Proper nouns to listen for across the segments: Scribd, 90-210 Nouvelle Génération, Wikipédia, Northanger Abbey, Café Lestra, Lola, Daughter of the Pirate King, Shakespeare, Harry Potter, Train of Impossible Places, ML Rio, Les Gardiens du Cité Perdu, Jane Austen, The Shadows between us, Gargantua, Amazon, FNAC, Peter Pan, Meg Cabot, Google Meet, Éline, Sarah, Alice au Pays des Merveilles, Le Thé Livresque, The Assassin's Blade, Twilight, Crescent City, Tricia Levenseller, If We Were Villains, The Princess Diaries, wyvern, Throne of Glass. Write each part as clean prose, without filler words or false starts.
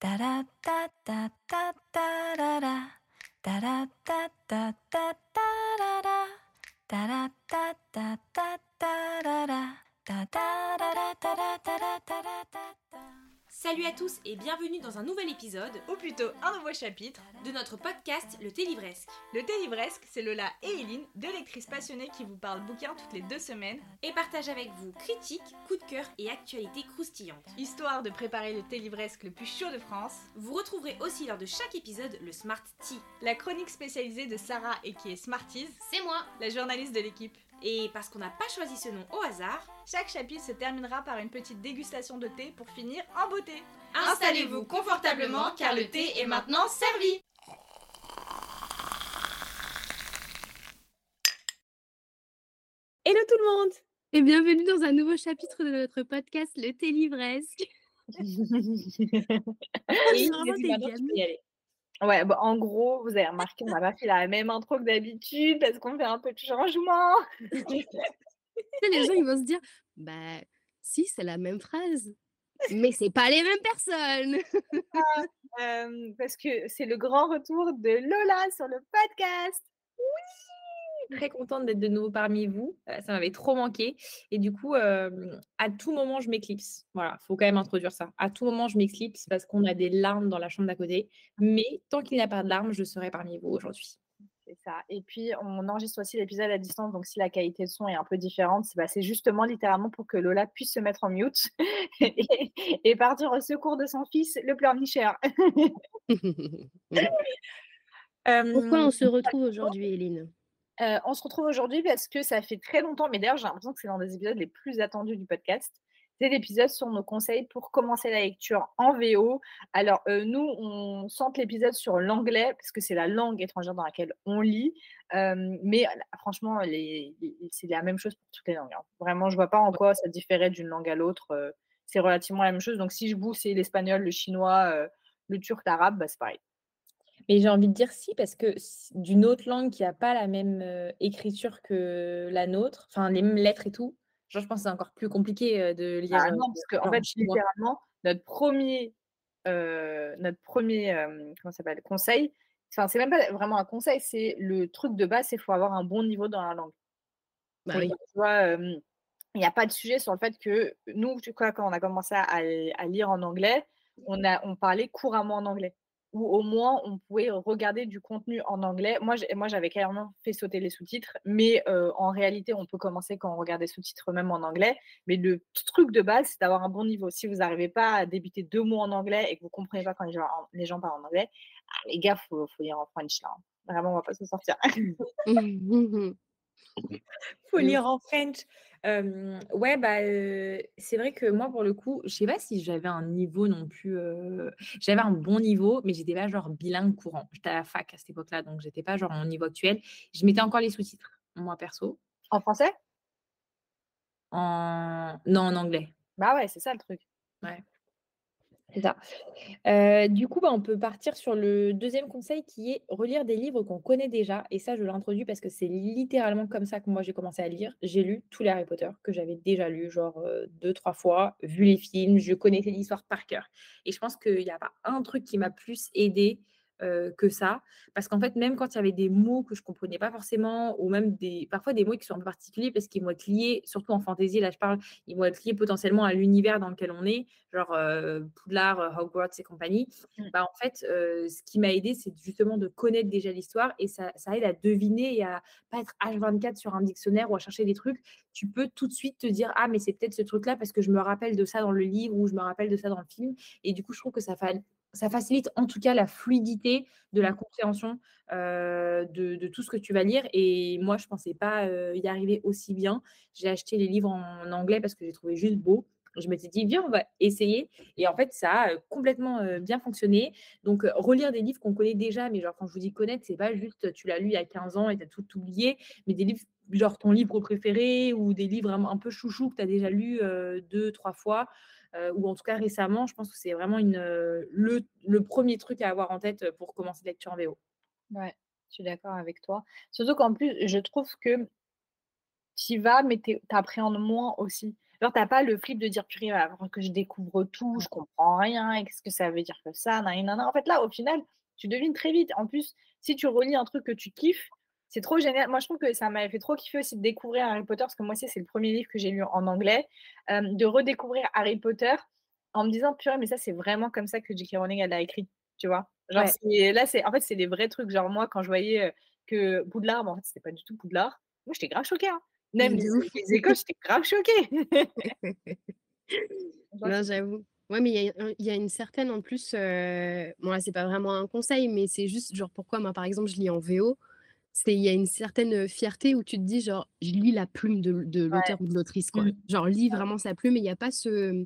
Salut à tous et bienvenue dans un nouvel épisode, ou plutôt un nouveau chapitre, de notre podcast Le Thé Livresque. Le Thé Livresque, c'est Lola et Éline, deux lectrices passionnées qui vous parlent bouquins toutes les 2 semaines et partagent avec vous critiques, coups de cœur et actualités croustillantes. Histoire de préparer le Thé Livresque le plus chaud de France, vous retrouverez aussi lors de chaque épisode le Smart Tea, la chronique spécialisée de Sarah et qui est Smarties. C'est moi, la journaliste de l'équipe. Et parce qu'on n'a pas choisi ce nom au hasard, chaque chapitre se terminera par une petite dégustation de thé pour finir en beauté. Installez-vous confortablement car le thé est maintenant servi. Hello tout le monde et bienvenue dans un nouveau chapitre de notre podcast Le Thé Livresque. Ouais, bah en gros, vous avez remarqué, on n'a pas fait la même intro que d'habitude parce qu'on fait un peu de changement. Les gens, ils vont se dire, bah, si, c'est la même phrase, mais c'est pas les mêmes personnes. Parce que c'est le grand retour de Lola sur le podcast. Oui, très contente d'être de nouveau parmi vous. Ça m'avait trop manqué. Et du coup, à tout moment, je m'éclipse. Voilà, faut quand même introduire ça. À tout moment, je m'éclipse parce qu'on a des larmes dans la chambre d'à côté. Mais tant qu'il n'y a pas de larmes, je serai parmi vous aujourd'hui. C'est ça. Et puis, on enregistre aussi l'épisode à distance. Donc, si la qualité de son est un peu différente, c'est justement littéralement pour que Lola puisse se mettre en mute et partir au secours de son fils, le pleurnicheur. Pourquoi on se retrouve aujourd'hui, Éline ? On se retrouve aujourd'hui parce que ça fait très longtemps, mais d'ailleurs, j'ai l'impression que c'est l'un des épisodes les plus attendus du podcast. C'est l'épisode sur nos conseils pour commencer la lecture en VO. Alors, nous, on centre l'épisode sur l'anglais, parce que c'est la langue étrangère dans laquelle on lit. Mais franchement, c'est la même chose pour toutes les langues. Hein. Vraiment, je ne vois pas en quoi ça différait d'une langue à l'autre. C'est relativement la même chose. Donc, si je bouffe, c'est l'espagnol, le chinois, le turc, l'arabe, bah, c'est pareil. Mais j'ai envie de dire si, parce que d'une autre langue qui n'a pas la même écriture que la nôtre, enfin, les mêmes lettres et tout, genre, je pense que c'est encore plus compliqué de lire. Ah non, parce que en fait, littéralement, notre premier comment ça s'appelle, conseil, enfin, c'est même pas vraiment un conseil, c'est le truc de base, c'est qu'il faut avoir un bon niveau dans la langue. Bah oui. Tu vois, il n'y a pas de sujet sur le fait que nous, quand on a commencé à lire en anglais, on parlait couramment en anglais. Ou au moins, on pouvait regarder du contenu en anglais. Moi, j'avais carrément fait sauter les sous-titres, mais en réalité, on peut commencer quand on regarde des sous-titres même en anglais. Mais le truc de base, c'est d'avoir un bon niveau. Si vous n'arrivez pas à débiter 2 mots en anglais et que vous ne comprenez pas quand les gens parlent en anglais, ah, les gars, il faut lire en French, là. Vraiment, on ne va pas s'en sortir. Faut lire en French. Ouais, bah, c'est vrai que moi, pour le coup, je sais pas si j'avais un niveau non plus. J'avais un bon niveau, mais j'étais pas genre bilingue courant. J'étais à la fac à cette époque-là, donc j'étais pas genre à mon niveau actuel. Je mettais encore les sous-titres, moi perso. En français ? Non, en anglais. Bah ouais, c'est ça le truc. Ouais. C'est ça. Du coup, bah, on peut partir sur le deuxième conseil qui est relire des livres qu'on connaît déjà. Et ça, je l'introduis parce que c'est littéralement comme ça que moi, j'ai commencé à lire. J'ai lu tous les Harry Potter que j'avais déjà lus, genre 2-3 fois, vu les films. Je connaissais l'histoire par cœur. Et je pense qu'il n'y a pas un truc qui m'a plus aidée que ça. Parce qu'en fait, même quand il y avait des mots que je ne comprenais pas forcément, ou même parfois des mots qui sont un peu particuliers parce qu'ils vont être liés, surtout en fantasy, là je parle, ils vont être liés potentiellement à l'univers dans lequel on est, genre Poudlard, Hogwarts et compagnie. Bah, en fait, ce qui m'a aidé, c'est justement de connaître déjà l'histoire et ça aide à deviner et à pas être H24 sur un dictionnaire ou à chercher des trucs. Tu peux tout de suite te dire, ah, mais c'est peut-être ce truc-là parce que je me rappelle de ça dans le livre ou je me rappelle de ça dans le film. Et du coup, je trouve que ça facilite en tout cas la fluidité de la compréhension de tout ce que tu vas lire. Et moi, je ne pensais pas y arriver aussi bien. J'ai acheté les livres en anglais parce que j'ai trouvé juste beau. Je m'étais dit, viens, on va essayer. Et en fait, ça a complètement bien fonctionné. Donc, relire des livres qu'on connaît déjà. Mais genre, quand je vous dis connaître, ce n'est pas juste tu l'as lu il y a 15 ans et tu as tout oublié. Mais des livres, genre ton livre préféré ou des livres un peu chouchou que tu as déjà lu 2-3 fois. Ou en tout cas récemment, je pense que c'est vraiment le premier truc à avoir en tête pour commencer la lecture en VO. Ouais, je suis d'accord avec toi. Surtout qu'en plus, je trouve que tu y vas, mais tu appréhendes moins aussi. Genre, t'as pas le flip de dire, purée, avant que je découvre tout, je comprends rien, et qu'est-ce que ça veut dire que ça, en fait, là, au final, tu devines très vite. En plus, si tu relis un truc que tu kiffes, c'est trop génial. Moi, je trouve que ça m'avait fait trop kiffer aussi de découvrir Harry Potter, parce que moi, c'est le premier livre que j'ai lu en anglais, de redécouvrir Harry Potter en me disant, purée, mais ça, c'est vraiment comme ça que J.K. Rowling, elle a écrit, tu vois. Genre, là, en fait, c'est des vrais trucs. Genre, moi, quand je voyais que Poudlard, en fait, c'était pas du tout Poudlard, moi, j'étais grave choquée, hein. Même les écoles, j'étais grave choquée. Non, j'avoue. Ouais, mais il y a une certaine, en plus, bon, là, c'est pas vraiment un conseil, mais c'est juste, genre, pourquoi, moi, par exemple, je lis en VO, il y a une certaine fierté où tu te dis, genre, je lis la plume de l'auteur ou de l'autrice, quoi. Genre, lis vraiment sa plume, et il n'y a pas ce...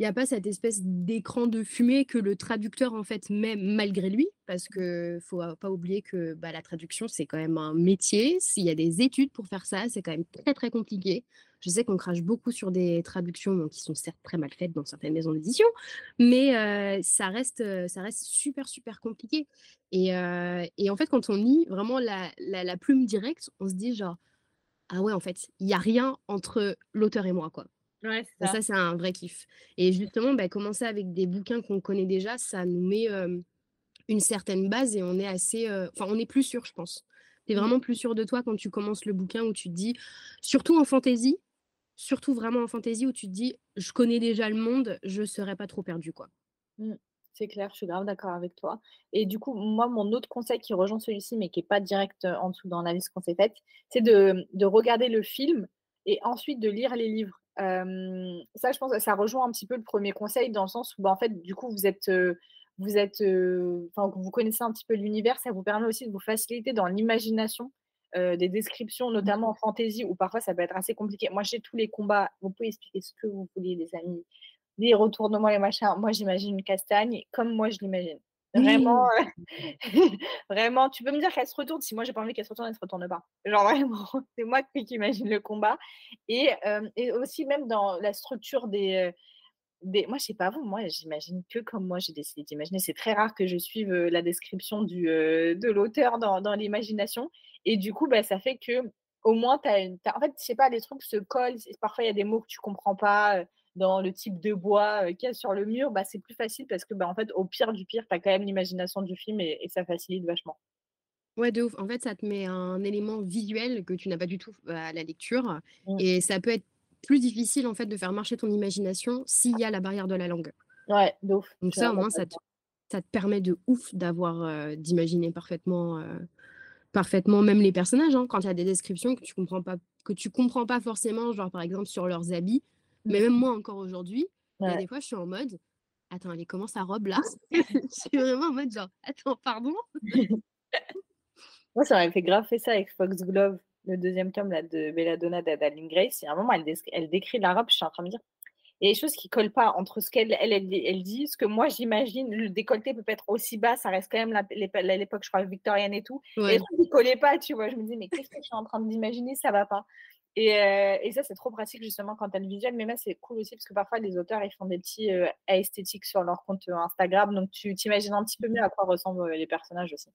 Il n'y a pas cette espèce d'écran de fumée que le traducteur, en fait, met malgré lui, parce qu'il ne faut pas oublier que bah, la traduction, c'est quand même un métier. S'il y a des études pour faire ça, c'est quand même très, très compliqué. Je sais qu'on crache beaucoup sur des traductions qui sont certes très mal faites dans certaines maisons d'édition, mais ça reste super, super compliqué. Et en fait, quand on lit vraiment la plume directe, on se dit genre, ah ouais, en fait, il n'y a rien entre l'auteur et moi, quoi. Ouais, c'est ça. Ça, c'est un vrai kiff. Et justement, bah, commencer avec des bouquins qu'on connaît déjà, ça nous met une certaine base et on est assez... on est plus sûr, je pense. T'es vraiment plus sûr de toi quand tu commences le bouquin où tu te dis, surtout en fantaisie, surtout vraiment en fantaisie, où tu te dis, je connais déjà le monde, je serais pas trop perdue, quoi. C'est clair, je suis grave d'accord avec toi. Et du coup, moi, mon autre conseil qui rejoint celui-ci, mais qui n'est pas direct en dessous dans la liste qu'on s'est faite, c'est de regarder le film et ensuite de lire les livres. Ça, je pense que ça rejoint un petit peu le premier conseil dans le sens où, bah, en fait, du coup, vous connaissez un petit peu l'univers, ça vous permet aussi de vous faciliter dans l'imagination des descriptions, notamment en fantasy, où parfois ça peut être assez compliqué. Moi, j'ai tous les combats, vous pouvez expliquer ce que vous voulez, les amis, les retournements, les machins. Moi, j'imagine une castagne comme moi, je l'imagine. Vraiment, vraiment, tu peux me dire qu'elle se retourne. Si moi, j'ai pas envie qu'elle se retourne, elle se retourne pas. Genre, vraiment, c'est moi qui imagine le combat. Et aussi, même dans la structure des... Moi, je sais pas vous, moi, j'imagine que comme moi, j'ai décidé d'imaginer. C'est très rare que je suive la description de l'auteur dans l'imagination. Et du coup, bah, ça fait que, au moins, en fait, je sais pas, les trucs se collent. Parfois, il y a des mots que tu comprends pas. Dans le type de bois qu'il y a sur le mur, bah, c'est plus facile parce que, bah, en fait, au pire du pire, tu as quand même l'imagination du film et ça facilite vachement. Ouais, de ouf. En fait, ça te met un élément visuel que tu n'as pas du tout à la lecture. Et ça peut être plus difficile, en fait, de faire marcher ton imagination s'il y a la barrière de la langue. Ouais, de ouf. Donc ça, au moins, ça te permet de ouf d'imaginer parfaitement même les personnages. Hein, quand il y a des descriptions que tu comprends pas forcément, genre par exemple sur leurs habits. Mais même moi, encore aujourd'hui, il y a des fois, je suis en mode, attends, elle est comment sa robe, là? Je suis vraiment en mode, genre, attends, pardon? Moi, ça m'avait fait grave fait ça avec Foxglove, le deuxième tome là, de Belladonna d'Aline Grace. Et à un moment, elle décrit la robe, je suis en train de me dire, il y a des choses qui ne collent pas entre ce qu'elle dit, ce que moi, j'imagine, le décolleté peut être aussi bas, ça reste quand même l'époque, je crois, victorienne et tout. Ouais. Et les trucs ne collaient pas, tu vois. Je me dis, mais qu'est-ce que je suis en train d'imaginer, ça ne va pas. Et ça, c'est trop pratique justement quand t'as le visuel. Mais là, c'est cool aussi parce que parfois, les auteurs, ils font des petits esthétiques sur leur compte Instagram. Donc, tu t'imagines un petit peu mieux à quoi ressemblent les personnages aussi.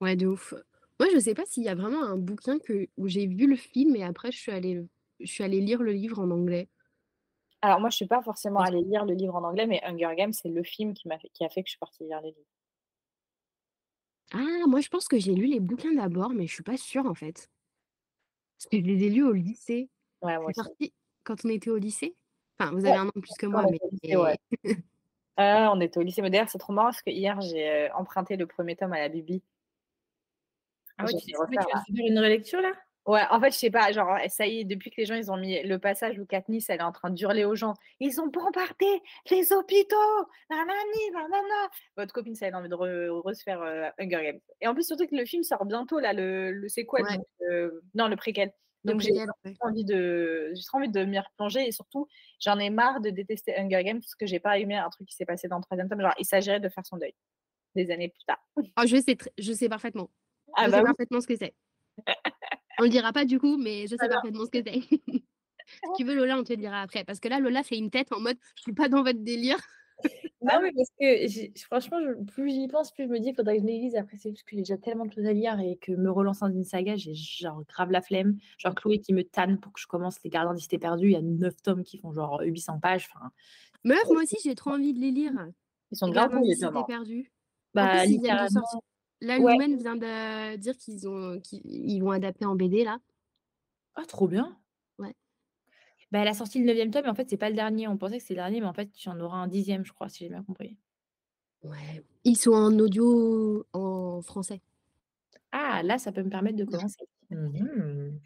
Ouais, de ouf. Moi, je sais pas s'il y a vraiment un bouquin où j'ai vu le film et après, je suis allée lire le livre en anglais. Alors, moi, je suis pas forcément allée lire le livre en anglais, mais Hunger Games, c'est le film qui a fait que je suis partie lire les livres. Ah, moi, je pense que j'ai lu les bouquins d'abord, mais je suis pas sûre en fait. Parce que je les ai lus au lycée. Ouais, moi aussi. Quand on était au lycée. Enfin, vous avez un an plus que moi. On était au lycée. Mais d'ailleurs, c'est trop marrant parce que hier, j'ai emprunté le premier tome à la Bibi. Ah ouais, tu as suivi une relecture là? Ouais, en fait, je sais pas, genre, ça y est, depuis que les gens, ils ont mis le passage où Katniss, elle est en train d'hurler aux gens, ils ont bombardé les hôpitaux, nanani, nanana. Votre copine, ça, elle a envie de se faire Hunger Games. Et en plus, surtout que le film sort bientôt, là, c'est quoi le préquel. Donc, j'ai trop envie de m'y replonger et surtout, j'en ai marre de détester Hunger Games parce que j'ai pas aimé un truc qui s'est passé dans le troisième tome. Genre, il s'agirait de faire son deuil des années plus tard. Oh, je sais parfaitement. Je sais parfaitement ce que c'est. On le dira pas du coup, mais je sais parfaitement ce que c'est. Si tu veux, Lola, on te le dira après. Parce que là, Lola fait une tête en mode, je suis pas dans votre délire. Non, mais parce que franchement, plus j'y pense, plus je me dis qu'il faudrait que je les lise. Après, c'est juste que j'ai déjà tellement de choses à lire et que me relancer dans une saga, j'ai genre grave la flemme. Genre Chloé qui me tanne pour que je commence Les Gardiens du Cité Perdu. Il y a 9 tomes qui font genre 800 pages. Enfin, meuf, moi aussi, j'ai trop envie de les lire. Ils sont grave cool, les Gardiens du Cité Perdu. Bah, plus, là, ouais. Woman vient de dire qu'ils l'ont adapté en BD, là. Ah, trop bien. Ouais. Bah, elle a sorti le 9e tome, et en fait, c'est pas le dernier. On pensait que c'est le dernier, mais en fait, tu en auras un 10e, je crois, si j'ai bien compris. Ouais. Ils sont en audio en français. Ah, là, ça peut me permettre de commencer. Mmh.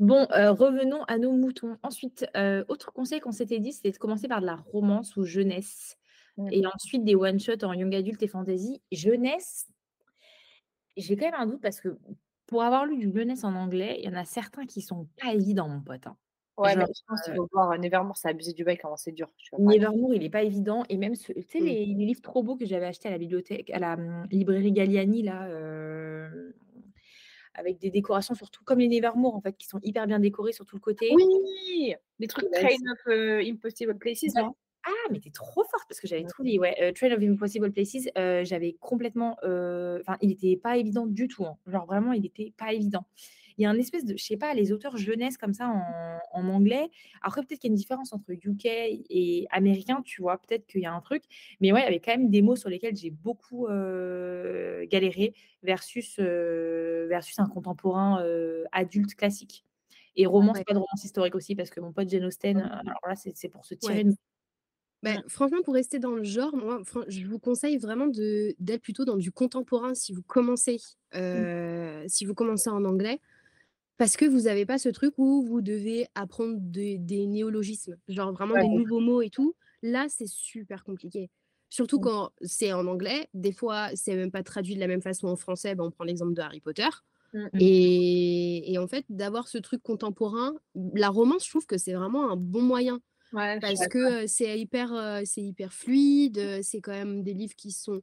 Bon, revenons à nos moutons. Ensuite, autre conseil qu'on s'était dit, c'était de commencer par de la romance ou jeunesse. Mmh. Et ensuite, des one-shots en young adult et fantasy. Jeunesse, j'ai quand même un doute, parce que pour avoir lu du jeunesse en anglais, il y en a certains qui sont pas évidents, mon pote. Hein. Ouais, genre, mais je pense qu'il faut voir Nevermore, ça a abusé du bail, comment c'est dur. Nevermore, il n'est pas évident. Et même, tu sais, les livres trop beaux que j'avais achetés à la bibliothèque, à la librairie Galliani, là, avec des décorations, surtout comme les Nevermore, en fait, qui sont hyper bien décorés sur tout le côté. Oui, des trucs Train of Impossible Places, non? Ah, mais t'es trop forte, parce que j'avais tout dit, ouais. Train of Impossible Places, j'avais complètement... Enfin, il n'était pas évident du tout. Hein. Genre, vraiment, il n'était pas évident. Il y a un espèce de, je sais pas, les auteurs jeunesse comme ça en anglais. Après, peut-être qu'il y a une différence entre UK et américain, tu vois. Peut-être qu'il y a un truc. Mais ouais, il y avait quand même des mots sur lesquels j'ai beaucoup galéré versus un contemporain adulte classique. Et romance, pas de romance historique aussi, parce que mon pote Jane Austen, alors là, c'est pour se tirer de... Ben, franchement, pour rester dans le genre, moi, je vous conseille vraiment d'être plutôt dans du contemporain si vous commencez, en anglais, parce que vous n'avez pas ce truc où vous devez apprendre des néologismes, genre vraiment des nouveaux mots et tout. Là, c'est super compliqué. Surtout quand c'est en anglais, des fois, c'est même pas traduit de la même façon en français. Ben, on prend l'exemple de Harry Potter. Et en fait, d'avoir ce truc contemporain, la romance, je trouve que c'est vraiment un bon moyen. Ouais, parce que c'est hyper fluide, c'est quand même des livres qui sont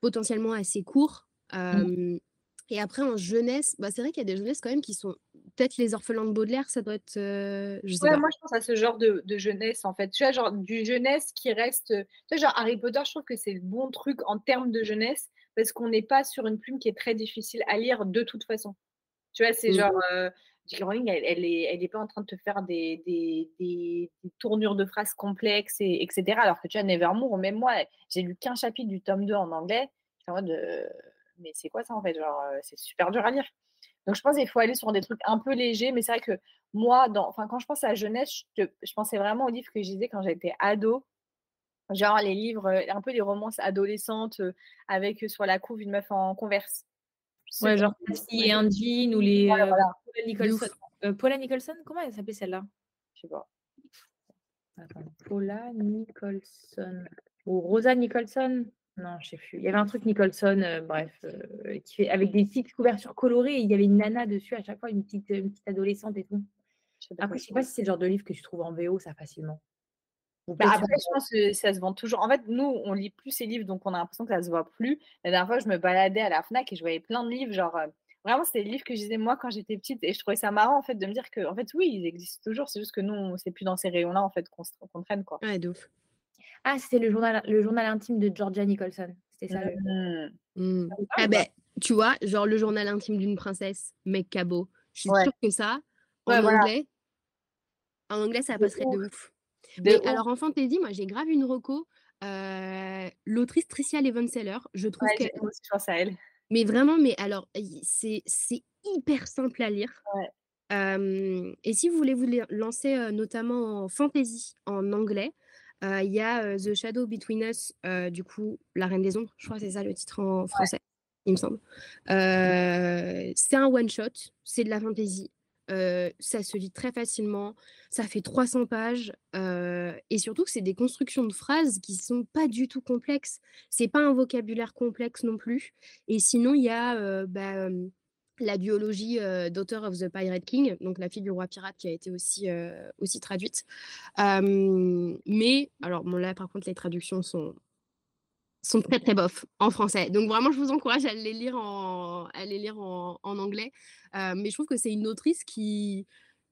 potentiellement assez courts. Et après, en jeunesse, bah, c'est vrai qu'il y a des jeunesses quand même qui sont... Peut-être Les Orphelins de Baudelaire, ça doit être... je sais pas. Moi, je pense à ce genre de jeunesse, en fait. Tu vois, genre du jeunesse qui reste... Tu vois, genre Harry Potter, je trouve que c'est le bon truc en termes de jeunesse, parce qu'on n'est pas sur une plume qui est très difficile à lire de toute façon. Tu vois, c'est genre... J.K. Rowling, elle est pas en train de te faire des tournures de phrases complexes, etc. Alors que tu as Nevermore, même moi, j'ai lu qu'un chapitre du tome 2 en anglais. Je suis en mode, mais c'est quoi ça en fait? Genre, c'est super dur à lire. Donc, je pense qu'il faut aller sur des trucs un peu légers. Mais c'est vrai que moi, quand je pense à la jeunesse, je pensais vraiment aux livres que je lisais quand j'étais ado. Genre les livres, un peu les romances adolescentes avec sur la couve une meuf en converse. Ouais, genre Cassie et Andy, ou les Paula Nicolson, comment elle s'appelait celle-là? Je sais pas. Attends. Paula Nicolson ou Rosa Nicolson? Non, je sais plus. Il y avait un truc Nicolson, avec des petites couvertures colorées. Il y avait une nana dessus à chaque fois, une petite adolescente et tout. Après, je sais pas si c'est le genre de livre que tu trouves en VO ça facilement. Bah après, je pense que ça se vend toujours. En fait, nous, on lit plus ces livres, donc on a l'impression que ça se voit plus. La dernière fois, je me baladais à la FNAC et je voyais plein de livres. Genre, vraiment, c'était des livres que je lisais moi quand j'étais petite. Et je trouvais ça marrant, en fait, de me dire que, en fait, oui, ils existent toujours. C'est juste que nous, c'est plus dans ces rayons-là, en fait, qu'on traîne, quoi. Ouais, de ouf. Ah, c'était le journal intime de Georgia Nicolson. C'était ça. Ah ben, tu vois, genre le journal intime d'une princesse, Meg Cabot. Je suis sûre que ça, en anglais, ça passerait de ouf. Mais alors, en fantasy, moi, j'ai grave une reco. L'autrice Tricia Levenseller, je trouve qu'elle... Ouais, je pense à elle. Mais vraiment, c'est hyper simple à lire. Ouais. Et si vous voulez vous lancer notamment en fantasy, en anglais, il y a The Shadow Between Us, du coup, La Reine des Ombres, je crois que c'est ça le titre en français, il me semble. C'est un one-shot, c'est de la fantasy. Ça se lit très facilement, ça fait 300 pages et surtout que c'est des constructions de phrases qui sont pas du tout complexes, c'est pas un vocabulaire complexe non plus. Et sinon il y a la duologie Daughter of the Pirate King, donc La fille du roi pirate, qui a été aussi traduite, mais alors bon, là par contre les traductions sont très très bof en français, donc vraiment je vous encourage à les lire en anglais, mais je trouve que c'est une autrice qui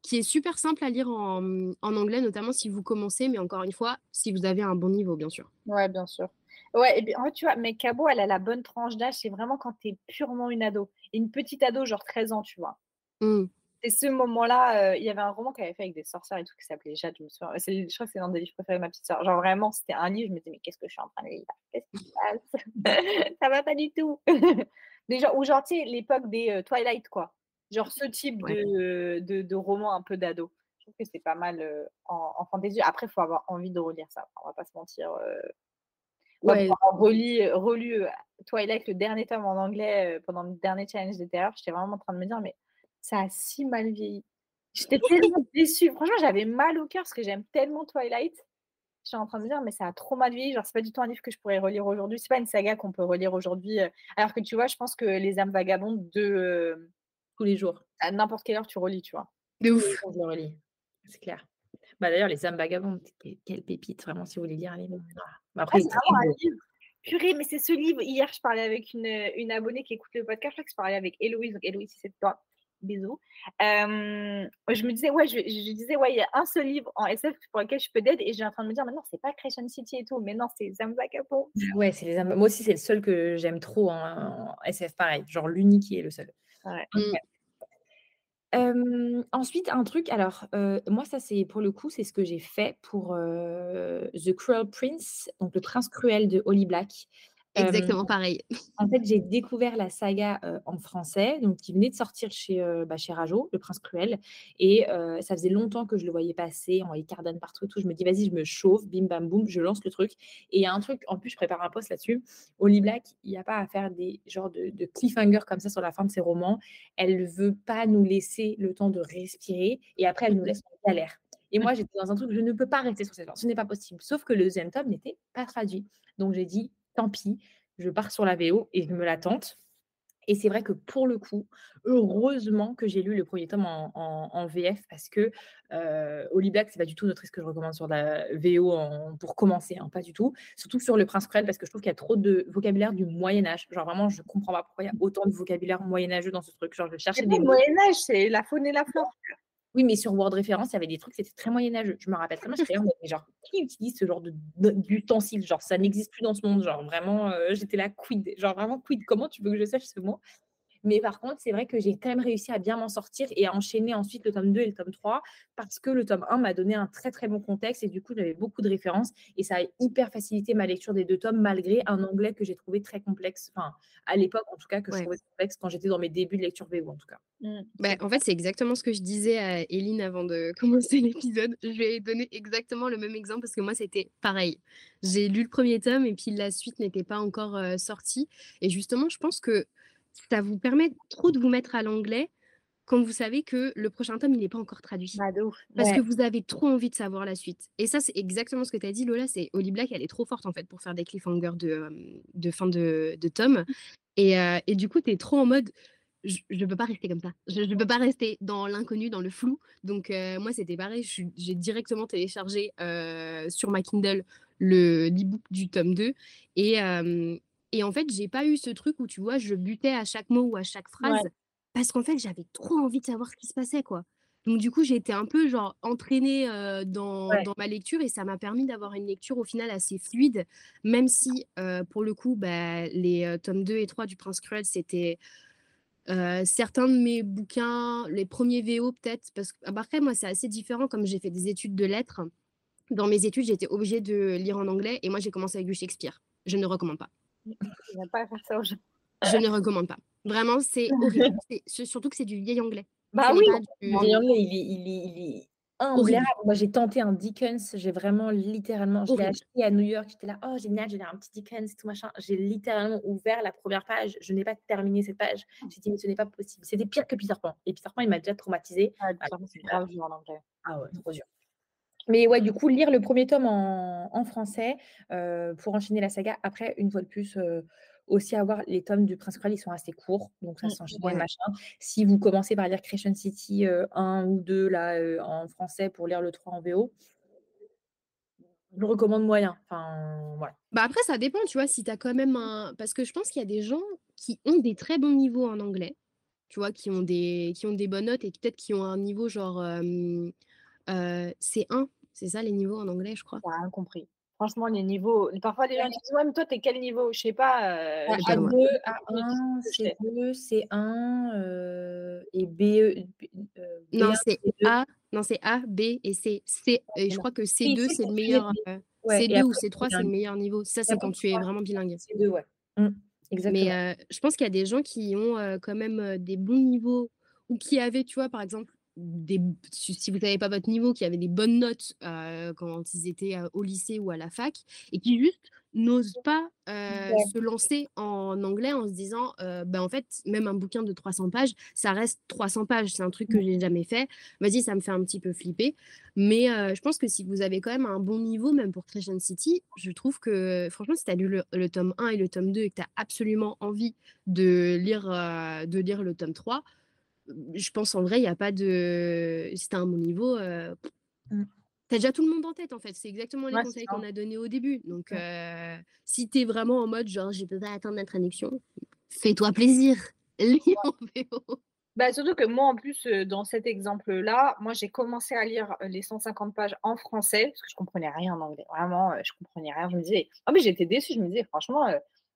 qui est super simple à lire en anglais, notamment si vous commencez, mais encore une fois, si vous avez un bon niveau, bien sûr. Ouais, bien sûr. Ouais, et bien, en fait, tu vois, Meg Cabot, elle a la bonne tranche d'âge, c'est vraiment quand t'es purement une ado. Et une petite ado, genre 13 ans, tu vois. Mm. Et ce moment-là, il y avait un roman qu'elle avait fait avec des sorcières et tout qui s'appelait Jade, je me souviens. Je crois que c'est l'un des livres préférés de ma petite sœur. Genre vraiment, c'était un livre, je me disais, mais qu'est-ce que je suis en train de lire? Qu'est-ce qui se passe? Ça va pas du tout. Ou genre, tu sais, l'époque des Twilight, quoi. Genre ce type de roman un peu d'ado. Je trouve que c'est pas mal en fantaisie. Après, il faut avoir envie de relire ça. On va pas se mentir. Ouais. Moi, quand on relu Twilight, le dernier tome en anglais, pendant le dernier challenge des terreurs, j'étais vraiment en train de me dire, mais ça a si mal vieilli. J'étais tellement déçue. Franchement, j'avais mal au cœur parce que j'aime tellement Twilight. J'étais en train de me dire, mais ça a trop mal vieilli. Genre, c'est pas du tout un livre que je pourrais relire aujourd'hui. C'est pas une saga qu'on peut relire aujourd'hui. Alors que tu vois, je pense que Les Âmes Vagabondes de tous les jours. À n'importe quelle heure, tu relis, tu vois. De ouf. Je le relis. C'est clair. Bah, d'ailleurs, Les Âmes Vagabondes, quelle pépite, vraiment, si vous voulez lire un livre. Après, c'est vraiment un livre. Purée, mais c'est ce livre. Hier, je parlais avec une abonnée qui écoute le podcast. Je crois que je parlais avec Héloïse. Donc, Héloïse, c'est toi. Bisous. Je me disais, ouais, je disais, ouais, il y a un seul livre en SF pour lequel je peux d'aide, et j'ai en train de me dire, mais non, c'est pas Crescent City et tout, mais non, c'est Les Âmes Vagabondes. Ouais, c'est les Moi aussi, c'est le seul que j'aime trop en SF, pareil, genre l'unique qui est le seul. Ouais. Mm. Ensuite, un truc, alors, moi, ça, c'est pour le coup, c'est ce que j'ai fait pour The Cruel Prince, donc le prince cruel de Holly Black. Exactement pareil. En fait, j'ai découvert la saga en français, donc qui venait de sortir chez Rajo, Le Prince Cruel, et ça faisait longtemps que je le voyais passer, on voyait Cardone partout et tout. Je me dis, vas-y, je me chauffe, bim bam boum, je lance le truc. Et il y a un truc, en plus, je prépare un post là-dessus. Holly Black, il n'y a pas à faire des genres de cliffhanger comme ça sur la fin de ses romans. Elle ne veut pas nous laisser le temps de respirer, et après, elle nous laisse en galère. Et moi, j'étais dans un truc, je ne peux pas rester sur cette genre, ce n'est pas possible. Sauf que le deuxième tome n'était pas traduit. Donc, j'ai dit, tant pis, je pars sur la VO et je me la tente. Et c'est vrai que pour le coup, heureusement que j'ai lu le premier tome en VF, parce que Holly Black, c'est pas du tout une autrice que je recommande sur la VO pour commencer, hein, pas du tout. Surtout sur Le Prince Cruel, parce que je trouve qu'il y a trop de vocabulaire du Moyen-Âge. Genre vraiment, je comprends pas pourquoi il y a autant de vocabulaire moyenâgeux dans ce truc. Genre, je cherchais des mots. Moyen-Âge, c'est la faune et la flore. Oui, mais sur Word Référence, il y avait des trucs, c'était très moyenâgeux. Je me rappelle très bien, j'étais là, mais genre, qui utilise ce genre d'utensiles? Genre, ça n'existe plus dans ce monde. Genre, vraiment, j'étais là, quid. Genre, vraiment, quid. Comment tu veux que je sache ce mot? Mais par contre, c'est vrai que j'ai quand même réussi à bien m'en sortir et à enchaîner ensuite le tome 2 et le tome 3, parce que le tome 1 m'a donné un très, très bon contexte et du coup, j'avais beaucoup de références et ça a hyper facilité ma lecture des deux tomes, malgré un anglais que j'ai trouvé très complexe, enfin, à l'époque, en tout cas, que je trouvais complexe quand j'étais dans mes débuts de lecture VO, en tout cas. Mmh. Bah, en fait, c'est exactement ce que je disais à Éline avant de commencer l'épisode. Je lui ai donné exactement le même exemple parce que moi, c'était pareil. J'ai lu le premier tome et puis la suite n'était pas encore sortie. Et justement, je pense que ça vous permet trop de vous mettre à l'anglais quand vous savez que le prochain tome, il n'est pas encore traduit. Ah, de ouf. Parce que vous avez trop envie de savoir la suite. Et ça, c'est exactement ce que tu as dit, Lola. C'est Holly Black, elle est trop forte, en fait, pour faire des cliffhangers de fin de tome. Et du coup, tu es trop en mode, je ne peux pas rester comme ça. Je ne peux pas rester dans l'inconnu, dans le flou. Donc, moi, c'était pareil. J'ai directement téléchargé sur ma Kindle l'e-book du tome 2. Et en fait, j'ai pas eu ce truc où, tu vois, je butais à chaque mot ou à chaque phrase parce qu'en fait, j'avais trop envie de savoir ce qui se passait, quoi. Donc, du coup, j'ai été un peu, genre, entraînée dans ma lecture et ça m'a permis d'avoir une lecture, au final, assez fluide, même si, pour le coup, bah, les tomes 2 et 3 du Prince Cruel, c'était certains de mes bouquins, les premiers VO, peut-être, parce que, après, moi, c'est assez différent, comme j'ai fait des études de lettres. Dans mes études, j'étais obligée de lire en anglais et moi, j'ai commencé avec du Shakespeare. Je ne recommande pas. Pas à faire ça aux gens. Je ne recommande pas. Vraiment, c'est horrible. Surtout que c'est du vieil anglais. Bah oui, le vieil anglais, il est horrible. Moi, j'ai tenté un Dickens. J'ai vraiment littéralement... Je l'ai acheté à New York. J'étais là, oh génial, j'ai un petit Dickens et tout machin. J'ai littéralement ouvert la première page. Je n'ai pas terminé cette page. J'ai dit, mais ce n'est pas possible. C'était pire que Peter Pan. Et Peter Pan, il m'a déjà traumatisée. Ah, c'est grave dur en anglais. Ah ouais, trop dur. Mais ouais, du coup, lire le premier tome en français pour enchaîner la saga. Après, une fois de plus, aussi avoir les tomes du Prince Cruel, ils sont assez courts. Donc, ça s'enchaîne machin. Si vous commencez par lire Crescent City 1 ou 2 là, en français pour lire le 3 en VO, je le recommande moyen. Enfin, voilà. Bah après, ça dépend, tu vois, si tu as quand même un... Parce que je pense qu'il y a des gens qui ont des très bons niveaux en anglais tu vois, qui ont des bonnes notes et peut-être qui ont un niveau genre C1, c'est ça les niveaux en anglais, je crois. T'as rien compris. Franchement, les niveaux. Parfois, les gens disent ouais, mais toi, t'es quel niveau? Je sais pas. A2, A1, C2, C1 et BE. Non, c'est A. Non, c'est A, B et C. Et je crois que C2, c'est le meilleur. C2 ou C3, c'est le meilleur niveau. Ça, c'est quand tu es vraiment bilingue. C2, ouais. Exactement. Mais je pense qu'il y a des gens qui ont quand même des bons niveaux ou qui avaient, tu vois, par exemple, si vous n'avez pas votre niveau, qui avaient des bonnes notes quand ils étaient au lycée ou à la fac et qui juste n'osent pas se lancer en anglais en se disant en fait, même un bouquin de 300 pages, ça reste 300 pages, c'est un truc que j'ai jamais fait, vas-y, ça me fait un petit peu flipper, mais je pense que si vous avez quand même un bon niveau, même pour Crescent City, je trouve que franchement, si tu as lu le tome 1 et le tome 2 et que tu as absolument envie de lire le tome 3, je pense en vrai, il n'y a pas de... Si t'as un bon niveau, t'as déjà tout le monde en tête, en fait. C'est exactement les conseils qu'on a donnés au début. Donc, si t'es vraiment en mode, genre, j'ai besoin d'attendre la traduction, fais-toi plaisir. Lis en VO. Bah, surtout que moi, en plus, dans cet exemple-là, moi, j'ai commencé à lire les 150 pages en français, parce que je ne comprenais rien en anglais. Vraiment, je ne comprenais rien. Je me disais... Oh, mais j'étais déçue. Je me disais, franchement,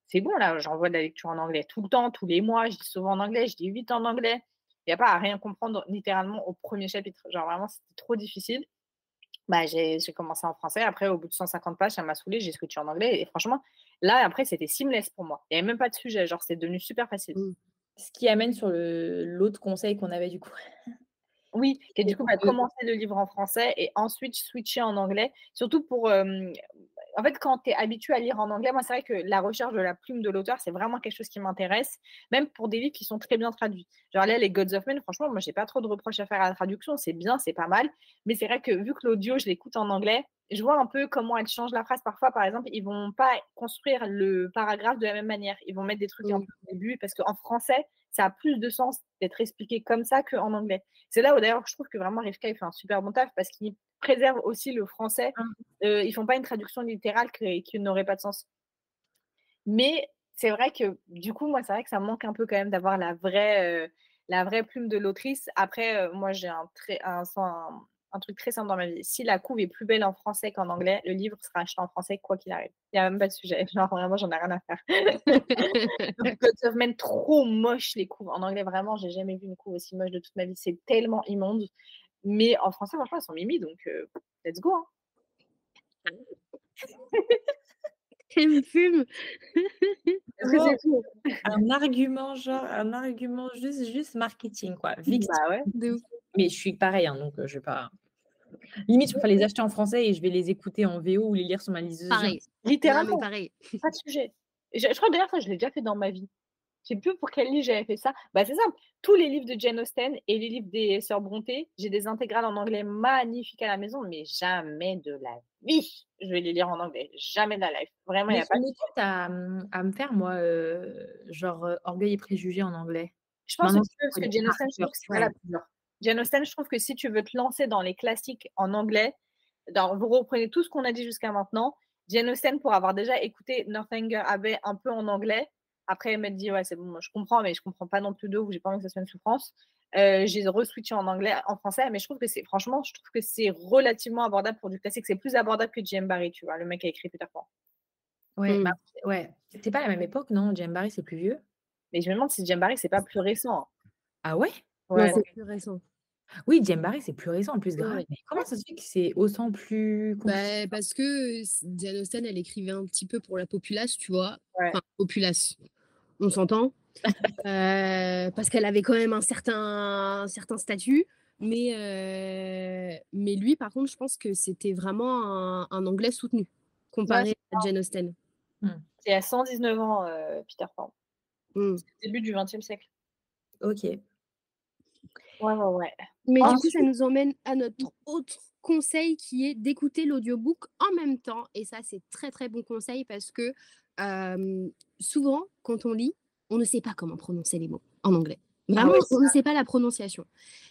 c'est bon, là, j'envoie de la lecture en anglais tout le temps, tous les mois. Je dis souvent en anglais, je dis 8 en anglais. Il n'y a pas à rien comprendre littéralement au premier chapitre. Genre vraiment, c'était trop difficile. Bah, j'ai commencé en français. Après, au bout de 150 pages, ça m'a saoulée. J'ai switché en anglais. Et franchement, là, après, c'était seamless pour moi. Il n'y avait même pas de sujet. Genre, c'est devenu super facile. Ce qui amène sur l'autre conseil qu'on avait du coup. Oui, et du coup, commencer le livre en français et ensuite switcher en anglais. Surtout pour... En fait, quand tu es habitué à lire en anglais, moi, c'est vrai que la recherche de la plume de l'auteur, c'est vraiment quelque chose qui m'intéresse, même pour des livres qui sont très bien traduits. Genre là, les Gods of Men, franchement, moi, j'ai pas trop de reproches à faire à la traduction. C'est bien, c'est pas mal. Mais c'est vrai que vu que l'audio, je l'écoute en anglais, je vois un peu comment elle change la phrase. Parfois, par exemple, ils vont pas construire le paragraphe de la même manière. Ils vont mettre des trucs un peu au début parce qu'en français, ça a plus de sens d'être expliqué comme ça qu'en anglais. C'est là où, d'ailleurs, je trouve que vraiment Rivka, il fait un super bon taf parce qu'il préserve aussi le français. Ils font pas une traduction littérale qui n'aurait pas de sens. Mais c'est vrai que, du coup, moi, c'est vrai que ça me manque un peu quand même d'avoir la vraie plume de l'autrice. Après, moi, j'ai un truc très simple dans ma vie. Si la couve est plus belle en français qu'en anglais, le livre sera acheté en français quoi qu'il arrive. Il n'y a même pas de sujet. Genre, vraiment, j'en ai rien à faire. Gods of Men, trop moche les couves. En anglais, vraiment, j'ai jamais vu une couve aussi moche de toute ma vie. C'est tellement immonde. Mais en français, franchement, elles sont mimi, donc let's go. Hein. Elle me fume. Un argument juste marketing, quoi. Mais je suis pareil, hein, donc je vais pas... Limite, je vais les acheter en français et je vais les écouter en VO ou les lire sur ma liseuse. Pareil. Littéralement. Non, pareil. Pas de sujet. Je crois d'ailleurs que je l'ai déjà fait dans ma vie. Je ne sais plus pour quel livre j'avais fait ça. Bah, c'est simple. Tous les livres de Jane Austen et les livres des Sœurs Brontë, j'ai des intégrales en anglais magnifiques à la maison, mais jamais de la vie. Je vais les lire en anglais. Jamais de la life. Vraiment, il n'y a pas de... à me faire, moi, genre Orgueil et Préjugés en anglais. Je pense que tu peux, parce que Jane Austen, je trouve que c'est pas la plus dure. Jane Austen, je trouve que si tu veux te lancer dans les classiques en anglais, vous reprenez tout ce qu'on a dit jusqu'à maintenant, Jane Austen, pour avoir déjà écouté Northanger Abbey un peu en anglais, après, elle m'a dit, ouais, c'est bon, moi, je comprends, mais je comprends pas non plus j'ai pas envie que ça soit une souffrance. J'ai re-switché en anglais, en français, mais je trouve que c'est, franchement, relativement abordable pour du classique. C'est plus abordable que J.M. Barry, tu vois, le mec qui a écrit Peter Pan. Ouais, bah, ouais. C'était pas à la même époque, non? J.M. Barry, c'est plus vieux. Mais je me demande si J.M. Barry, c'est pas plus récent. Ah ouais? Ouais, non, c'est plus récent. Oui, J.M. Barry, c'est plus récent, en plus grave. Ouais. Mais comment ça se fait que c'est autant plus... Bah, parce que Jane Austen, elle écrivait un petit peu pour la populace, tu vois. Ouais. Enfin, populace, on s'entend. Parce qu'elle avait quand même un certain statut. Mais lui, par contre, je pense que c'était vraiment un anglais soutenu, comparé à Jane Austen. C'est à 119 ans, Peter Pan. C'est le début du XXe siècle. Ok. Ouais. Mais du coup, ça nous emmène à notre autre conseil qui est d'écouter l'audiobook en même temps. Et ça, c'est très, très bon conseil parce que souvent, quand on lit, on ne sait pas comment prononcer les mots en anglais. Vraiment, on ne sait pas la prononciation.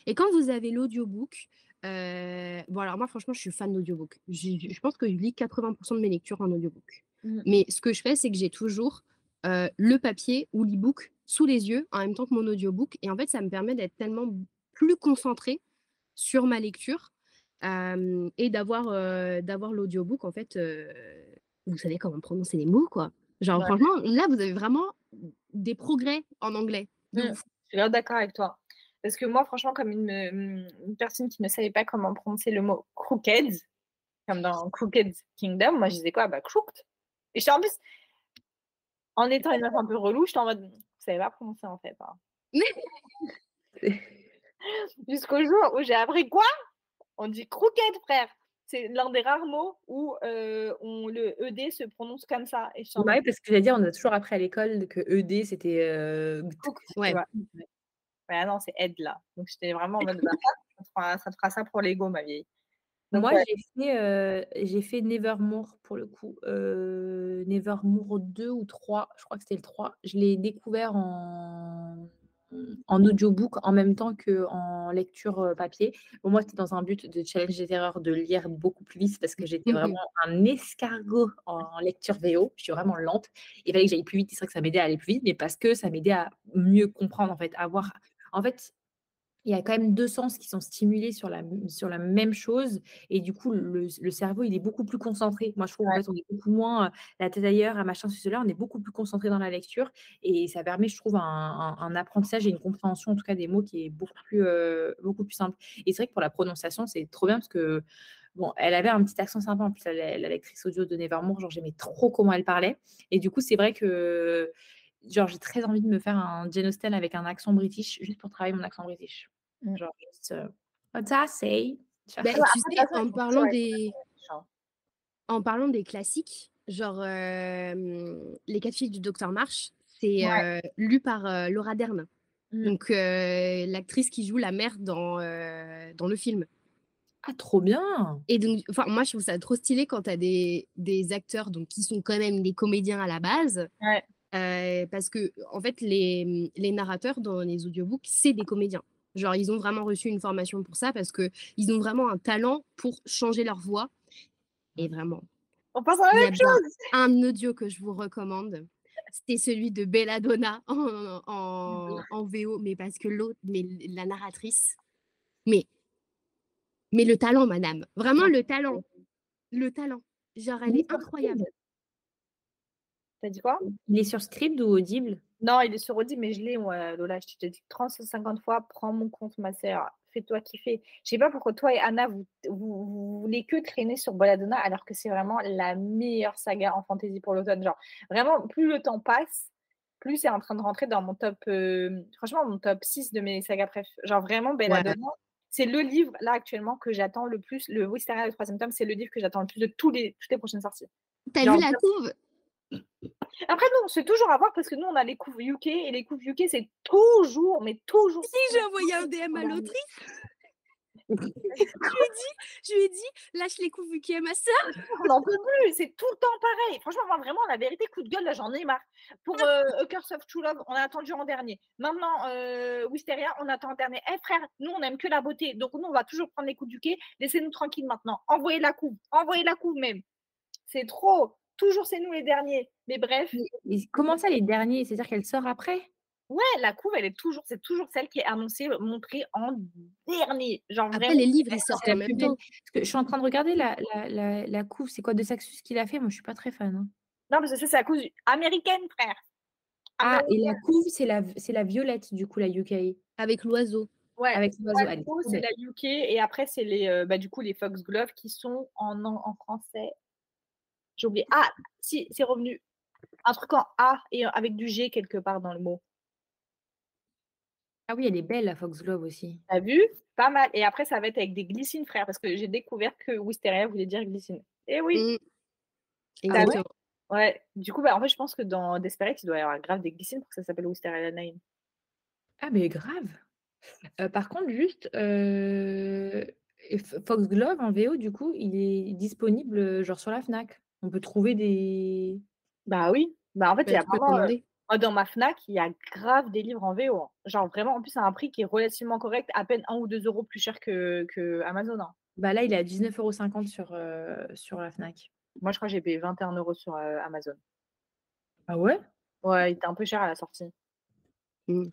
Et quand vous avez l'audiobook... Bon, alors moi, franchement, je suis fan d'audiobook. Je pense que je lis 80% de mes lectures en audiobook. Mais ce que je fais, c'est que j'ai toujours le papier ou l'e-book sous les yeux en même temps que mon audiobook. Et en fait, ça me permet d'être tellement plus concentrée sur ma lecture et d'avoir l'audiobook, en fait, vous savez comment prononcer les mots, quoi. Genre, franchement, là, vous avez vraiment des progrès en anglais. Donc, je suis d'accord avec toi. Parce que moi, franchement, comme une personne qui ne savait pas comment prononcer le mot crooked, comme dans Crooked Kingdom, moi, je disais quoi? Bah, crooked. Et je en plus, en étant une meuf un peu relou, je suis en mode, vous savez pas prononcer, en fait. Hein. Jusqu'au jour où j'ai appris quoi? On dit crooked, frère. C'est l'un des rares mots où le ED se prononce comme ça. Et ouais, même... parce que j'allais dire, on a toujours appris à l'école que ED, c'était... ouais. Ouais, non, c'est ED, là. Donc, j'étais vraiment en mode, ça te fera ça pour l'ego, ma vieille. Donc, moi, ouais. j'ai fait Nevermore, pour le coup. Nevermore 2 ou 3, je crois que c'était le 3. Je l'ai découvert en audiobook en même temps qu'en lecture papier. Bon, moi, c'était dans un but de challenge et d'erreur de lire beaucoup plus vite parce que j'étais vraiment un escargot en lecture VO. Je suis vraiment lente. Il fallait que j'aille plus vite. C'est vrai que ça m'aidait à aller plus vite, mais parce que ça m'aidait à mieux comprendre, en fait, à voir. En fait, il y a quand même deux sens qui sont stimulés sur la même chose. Et du coup, le cerveau, il est beaucoup plus concentré. Moi, je trouve qu'en fait, on est beaucoup moins la tête ailleurs, à machin, cela. On est beaucoup plus concentré dans la lecture. Et ça permet, je trouve, un apprentissage et une compréhension, en tout cas, des mots qui est beaucoup plus simple. Et c'est vrai que pour la prononciation, c'est trop bien parce que, bon, elle avait un petit accent sympa. En plus, la lectrice audio de Nevermore, genre, j'aimais trop comment elle parlait. Et du coup, c'est vrai que, genre, j'ai très envie de me faire un Jane Austen avec un accent british, juste pour travailler mon accent british. Genre, en parlant des classiques, genre Les 4 filles du Docteur Marsh, c'est lu par Laura Dern, donc l'actrice qui joue la mère dans le film. Ah, trop bien. Et donc, enfin, moi je trouve ça trop stylé quand t'as des acteurs donc qui sont quand même des comédiens à la base. Ouais. Parce que en fait les narrateurs dans les audiobooks, c'est des comédiens. Genre, ils ont vraiment reçu une formation pour ça parce qu'ils ont vraiment un talent pour changer leur voix. Et vraiment. On pense à la même chose. Un audio que je vous recommande, c'était celui de Belladonna en VO, mais parce que la narratrice. Mais le talent, madame. Vraiment, le talent. Le talent. Genre, elle est incroyable. T'as dit quoi? Il est sur Scribd ou Audible? Non, il est sur Audible, mais je l'ai, Lola. Je t'ai dit 350 fois, prends mon compte, ma sœur. Fais-toi kiffer. Je sais pas pourquoi toi et Anna, vous voulez que traîner sur Belladonna, alors que c'est vraiment la meilleure saga en fantasy pour l'automne. Genre, vraiment, plus le temps passe, plus c'est en train de rentrer dans mon top... franchement, mon top 6 de mes sagas préf. Genre, vraiment, Belladonna, c'est le livre, là, actuellement, que j'attends le plus. Le Wisteria, le 3e tome, c'est le livre que j'attends le plus de toutes les prochaines sorties. T'as vu la couve? Après, non, c'est toujours à voir parce que nous, on a les couves UK et les couves UK, c'est toujours, mais toujours. Si j'ai envoyé un DM à l'autrice, je lui ai dit, lâche les couves UK à ma soeur. On n'en peut plus, c'est tout le temps pareil. Franchement, moi, vraiment, la vérité, coup de gueule, là, j'en ai marre. Pour A Curse of True Love, on a attendu en dernier. Maintenant, Wisteria, on attend en dernier. Eh, frère, nous, on n'aime que la beauté. Donc, nous, on va toujours prendre les couves UK. Laissez-nous tranquilles maintenant. Envoyez la couve même. C'est trop. Toujours c'est nous les derniers, mais bref. Mais comment ça les derniers? C'est-à-dire qu'elle sort après? Ouais, la couve, c'est toujours celle qui est annoncée, montrée en dernier. Genre après, vraiment, les livres, ils sortent en même temps. Parce que je suis en train de regarder la couve, c'est quoi de Saxus qu'il a fait? Moi, je suis pas très fan. Hein. Non, parce que ça, c'est la couve américaine, frère. Ah, et la couve, c'est la violette, du coup, la UK. Avec l'oiseau. Ouais, avec l'oiseau. La couve, c'est la UK, et après, c'est les Foxglove qui sont en français. J'ai oublié. Ah, si, c'est revenu. Un truc en A et avec du G quelque part dans le mot. Ah oui, elle est belle, la Foxglove aussi. T'as vu? Pas mal. Et après, ça va être avec des glycines, frère, parce que j'ai découvert que Wisteria voulait dire glycine. Eh oui. Exactement. Ah ouais. Ouais. Du coup, en fait, je pense que dans Desperate, il doit y avoir grave des glycines pour que ça s'appelle Wisteria 9. Ah, mais grave. Par contre, juste... Foxglove, en VO, du coup, il est disponible genre sur la FNAC. On peut trouver des... Bah oui. Bah en fait, il y a vraiment... dans ma FNAC, il y a grave des livres en VO. Hein. Genre vraiment, en plus, à un prix qui est relativement correct, à peine 1 ou 2 euros plus cher que Amazon. Hein. Bah là, il est à 19,50 € sur la FNAC. Moi, je crois que j'ai payé 21 € sur Amazon. Ah ouais? Ouais, il était un peu cher à la sortie. Mm.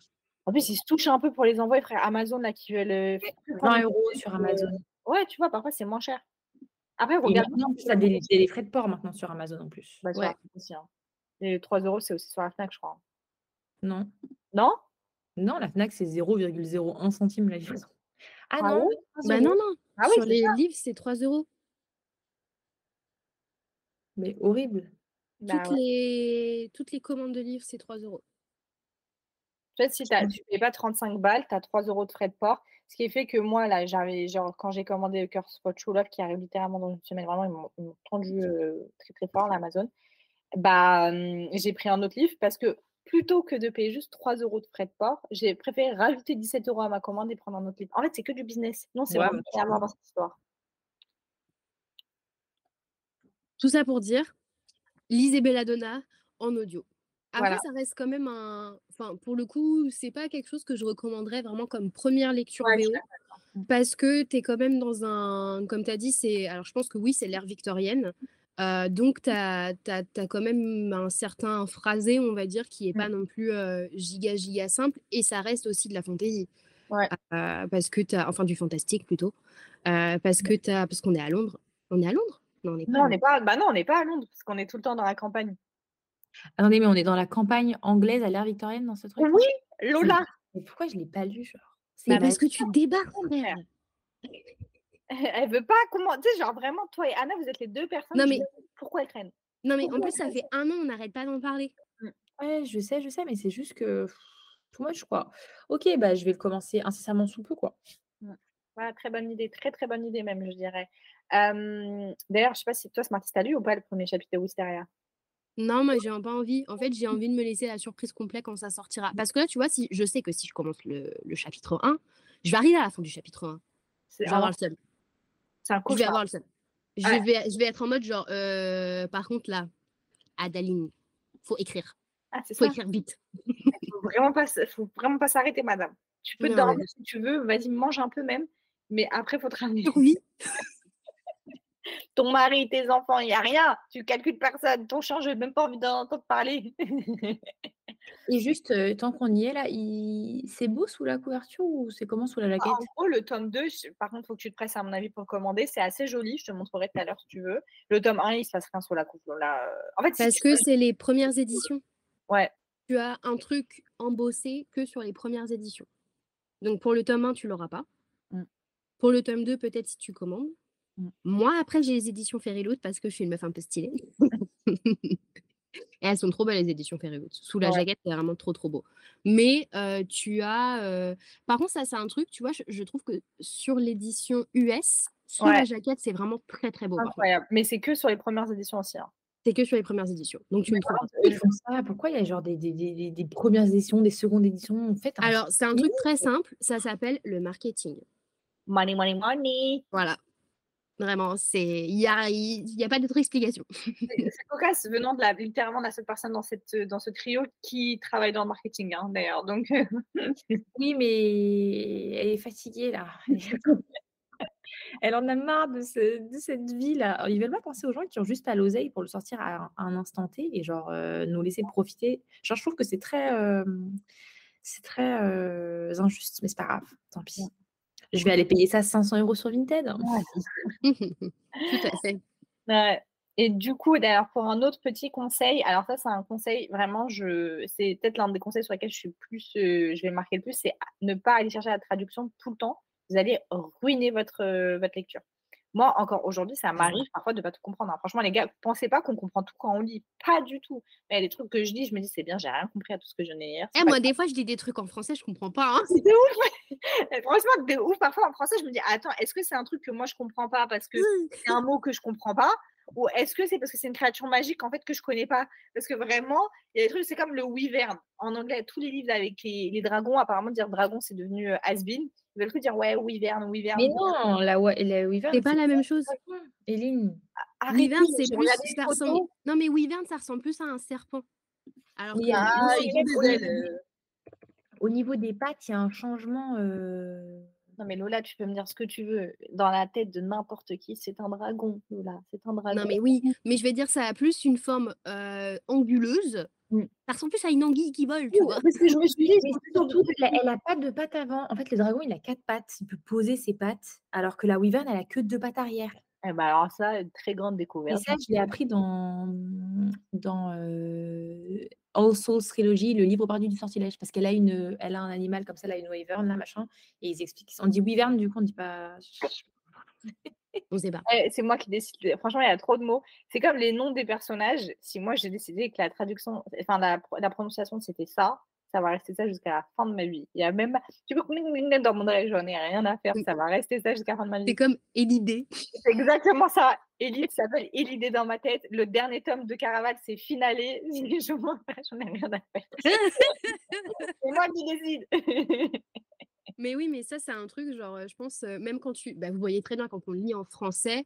En plus, ils se touchent un peu pour les envoyer, frère. Amazon, là, qui veut le... 20 € sur Amazon. Ouais, tu vois, parfois, c'est moins cher. Après, regarde. Ça a des frais de port maintenant sur Amazon en plus. Bah, ouais. Aussi, hein. Et 3 €, c'est aussi sur la Fnac, je crois. Non. Non ? Non, la Fnac, c'est 0,01 centime la livraison. Ah, ah non, oui, bah non, non. Ah, oui, sur les livres, c'est 3 €. Mais horrible. Bah, toutes, ouais. Toutes les commandes de livres, c'est 3 €. Peut-être si tu ne payes pas 35 balles, tu as 3 € de frais de port. Ce qui fait que moi, là, j'avais, genre, quand j'ai commandé Curse Pot True Love, qui arrive littéralement dans une semaine, vraiment, ils m'ont tendu très très fort l'Amazon. Bah, j'ai pris un autre livre parce que plutôt que de payer juste 3 € de frais de port, j'ai préféré rajouter 17 € à ma commande et prendre un autre livre. En fait, c'est que du business. Non, c'est vraiment clairement dans cette histoire. Tout ça pour dire, lisez Belladonna en audio. Après, voilà. Ça reste quand même un... Enfin, pour le coup, c'est pas quelque chose que je recommanderais vraiment comme première lecture VO, parce que t'es quand même dans un... Comme t'as dit, c'est... Alors, je pense que oui, c'est l'ère victorienne. Donc, t'as quand même un certain phrasé, on va dire, qui est pas non plus giga simple. Et ça reste aussi de la fantaisie. Ouais. Parce que t'as... Enfin, du fantastique, plutôt. Parce que t'as... Parce qu'on est à Londres. On est à Londres ? Non, on n'est pas, pas... Bah non, on n'est pas à Londres, parce qu'on est tout le temps dans la campagne. Attendez, mais on est dans la campagne anglaise à l'ère victorienne dans ce truc. Oui, Lola. Mais pourquoi je ne l'ai pas lu, genre ? C'est parce que tu débarques, frère. Elle veut pas comment. Tu sais, genre vraiment, toi et Anna, vous êtes les deux personnes. Non, mais... Pourquoi elle traîne ? Non, mais pourquoi en plus, ça fait un an, on n'arrête pas d'en parler. Ouais, je sais, mais c'est juste que... Tout moi, je crois. Ok, bah, je vais le commencer incessamment sous peu, quoi. Voilà, très bonne idée. Très, très bonne idée même, je dirais. D'ailleurs, je ne sais pas si toi, Smarty, t'as lu ou pas le premier chapitre de Wisteria ? Non, moi, j'ai pas envie. En fait, j'ai envie de me laisser la surprise complète quand ça sortira. Parce que là, tu vois, si je sais que si je commence le chapitre 1, je vais arriver à la fin du chapitre 1. Je vais avoir le seum. C'est un coup. Je vais avoir le seum. Je vais être en mode genre, par contre, là, Adaline, faut écrire. Ah, c'est ça. Faut écrire vite. Faut vraiment pas s'arrêter, madame. Tu peux dormir si tu veux. Vas-y, mange un peu même. Mais après, faut te ramener. Oui. Ton mari, tes enfants, il n'y a rien. Tu calcules personne. Ton champ, je n'ai même pas envie d'en entendre parler. Et juste, tant qu'on y est, là, c'est beau sous la couverture ou c'est comment sous la jaquette ? En gros, le tome 2, par contre, il faut que tu te presses, à mon avis, pour commander. C'est assez joli. Je te montrerai tout à l'heure si tu veux. Le tome 1, il ne se passe rien sous la couverture. En fait, parce que c'est les premières éditions. Ouais. Tu as un truc embossé que sur les premières éditions. Donc, pour le tome 1, tu ne l'auras pas. Pour le tome 2, peut-être si tu commandes. Moi, après, j'ai les éditions Fairyloot parce que je suis une meuf un peu stylée. Et elles sont trop belles, les éditions Fairyloot. Sous la jaquette, c'est vraiment trop, trop beau. Mais tu as... Par contre, ça, c'est un truc, tu vois, je trouve que sur l'édition US, sous la jaquette, c'est vraiment très, très beau. Incroyable. Mais c'est que sur les premières éditions aussi. Hein. C'est que sur les premières éditions. Donc, tu me trouves. Pourquoi il y a genre des premières éditions, des secondes éditions en fait, hein. Alors, c'est un truc très simple. Ça s'appelle le marketing. Money, money, money. Voilà. Vraiment, il n'y a pas d'autre explication. C'est cocasse venant littéralement de la seule personne dans ce trio qui travaille dans le marketing, hein, d'ailleurs. Donc... Oui, mais elle est fatiguée, là. Elle en a marre de cette vie-là. Alors, ils ne veulent pas penser aux gens qui n'ont juste pas l'oseille pour le sortir à un instant T et genre nous laisser profiter. Genre, je trouve que c'est très injuste, mais c'est pas grave. Tant pis. Je vais aller payer ça 500 € sur Vinted. Ouais. Tout à fait. Et du coup, d'ailleurs, pour un autre petit conseil, alors ça, c'est un conseil vraiment, c'est peut-être l'un des conseils sur lesquels je vais marquer le plus, c'est ne pas aller chercher la traduction tout le temps. Vous allez ruiner votre lecture. Moi, encore aujourd'hui, ça m'arrive parfois de ne pas tout comprendre. Hein. Franchement, les gars, pensez pas qu'on comprend tout quand on lit. Pas du tout. Mais les trucs que je dis, je me dis, c'est bien, j'ai rien compris à tout ce que je n'ai hier. Moi, des fois, je dis des trucs en français, je ne comprends pas. Hein. C'est de ouf. Franchement, de ouf. Parfois, en français, je me dis, attends, est-ce que c'est un truc que moi, je ne comprends pas parce que c'est un mot que je ne comprends pas ? Ou est-ce que c'est parce que c'est une créature magique, en fait, que je ne connais pas ? Parce que vraiment, il y a des trucs, c'est comme le wyvern. En anglais, tous les livres avec les dragons, apparemment, dire dragon, c'est devenu has-been. Ils veulent que dire, ouais, wyvern. Mais non, la wyvern, c'est pas la même chose. Éline, wyvern, c'est plus... Non, mais wyvern, ça ressemble plus à un serpent. Alors que au niveau des pattes, il y a un changement Non mais Lola, tu peux me dire ce que tu veux. Dans la tête de n'importe qui, c'est un dragon, Lola. C'est un dragon. Non mais oui, mais je vais dire ça a plus une forme anguleuse. Ça ressemble plus à une anguille qui vole, tu vois. Parce que je me suis dit, surtout, elle n'a pas de pattes avant. En fait, le dragon, il a 4 pattes. Il peut poser ses pattes, alors que la wyvern, elle a que 2 pattes arrière. Eh ben alors ça, une très grande découverte. Et ça, je l'ai appris dans All Souls Trilogy, le livre perdu du sortilège, parce qu'elle a elle a un animal comme ça, elle a une wyvern, là, machin, et ils expliquent. On dit wyvern, du coup, on dit pas. On sait pas. C'est moi qui décide. Franchement, il y a trop de mots. C'est comme les noms des personnages. Si moi j'ai décidé que la traduction, enfin la prononciation, c'était ça. Ça va rester ça jusqu'à la fin de ma vie. Il y a même, tu peux dans mon rêve, j'en ai rien à faire. Ça va rester ça jusqu'à la fin de ma vie. C'est comme Élidée. C'est exactement ça. Élide, ça s'appelle Élidée dans ma tête. Le dernier tome de Caravane, c'est finalé. J'en ai rien à faire. C'est moi qui décide. Mais oui, mais ça, c'est un truc, genre, je pense, même quand vous voyez très bien, quand on lit en français,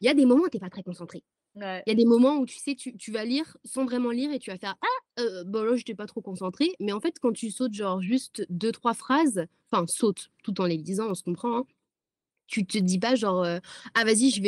il y a des moments où tu n'es pas très concentré. Il y a des moments où, tu sais, tu vas lire sans vraiment lire et tu vas faire « Ah, bon là, je n'étais pas trop concentrée ». Mais en fait, quand tu sautes, genre, juste 2-3 phrases, enfin, sautes tout en les lisant, on se comprend, hein, tu te dis pas, genre, « Ah, vas-y, je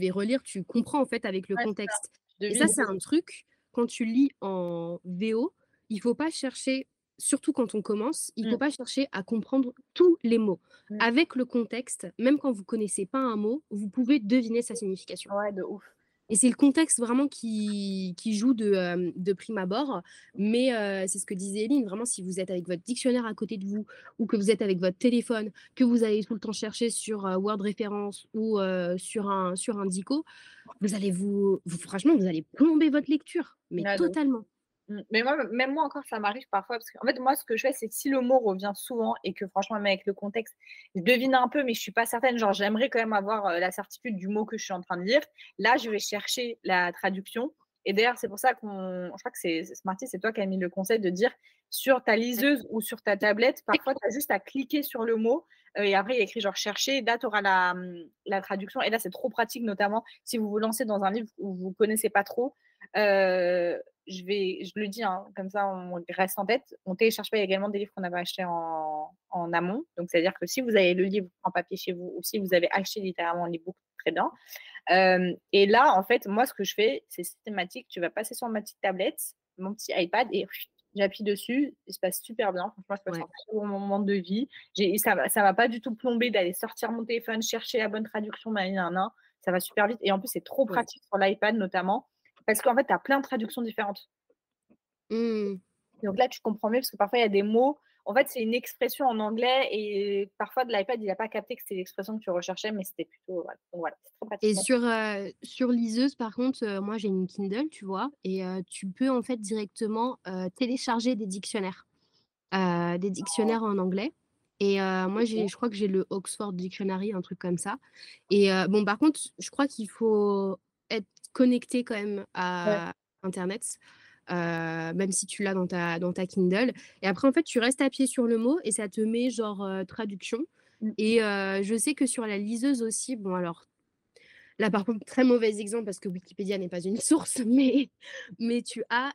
vais relire », tu comprends, en fait, avec le contexte. Et ça, c'est un truc, quand tu lis en VO, il ne faut pas chercher... Surtout quand on commence, il ne faut pas chercher à comprendre tous les mots. Avec le contexte, même quand vous ne connaissez pas un mot, vous pouvez deviner sa signification. Ouais, de ouf. Et c'est le contexte vraiment qui joue de prime abord. Mais c'est ce que disait Éline, vraiment, si vous êtes avec votre dictionnaire à côté de vous, ou que vous êtes avec votre téléphone, que vous allez tout le temps chercher sur Word Référence ou sur un dico, franchement, vous allez plomber votre lecture, mais totalement. Mais moi encore, ça m'arrive parfois, parce qu'en fait, moi, ce que je fais, c'est que si le mot revient souvent et que franchement, même avec le contexte, je devine un peu, mais je suis pas certaine, genre j'aimerais quand même avoir la certitude du mot que je suis en train de lire. Là, je vais chercher la traduction. Et d'ailleurs, c'est pour ça je crois que c'est Smarty, c'est toi qui as mis le conseil de dire sur ta liseuse ou sur ta tablette, parfois, tu as juste à cliquer sur le mot et après, il y a écrit genre chercher, et là, tu auras la traduction. Et là, c'est trop pratique, notamment si vous vous lancez dans un livre où vous connaissez pas trop. Je le dis, hein, comme ça on reste en tête. On télécharge pas, il y a également des livres qu'on avait achetés en amont. Donc c'est-à-dire que si vous avez le livre en papier chez vous ou si vous avez acheté littéralement l'e-book, très bien. Et là, en fait, moi, ce que je fais, c'est systématique. Tu vas passer sur ma petite tablette, mon petit iPad, et j'appuie dessus. Il se passe super bien. Franchement, je passe un très bon moment de vie. Ça m'a pas du tout plombé d'aller sortir mon téléphone, chercher la bonne traduction, ça va super vite. Et en plus, c'est trop pratique sur l'iPad notamment. Parce qu'en fait, tu as plein de traductions différentes. Donc là, tu comprends mieux parce que parfois, il y a des mots. En fait, c'est une expression en anglais et parfois, de l'iPad, il n'a pas capté que c'était l'expression que tu recherchais, mais c'était plutôt... Voilà, c'est trop pratique. Et sur liseuse, par contre, moi, j'ai une Kindle, tu vois, et tu peux en fait directement télécharger des dictionnaires. Des dictionnaires en anglais. Et moi, je crois que j'ai le Oxford Dictionary, un truc comme ça. Et bon, par contre, je crois qu'il faut être connecté quand même à Internet, même si tu l'as dans ta Kindle. Et après, en fait, tu restes à pied sur le mot et ça te met genre traduction. Et je sais que sur la liseuse aussi, bon alors, là par contre, très mauvais exemple parce que Wikipédia n'est pas une source, mais tu as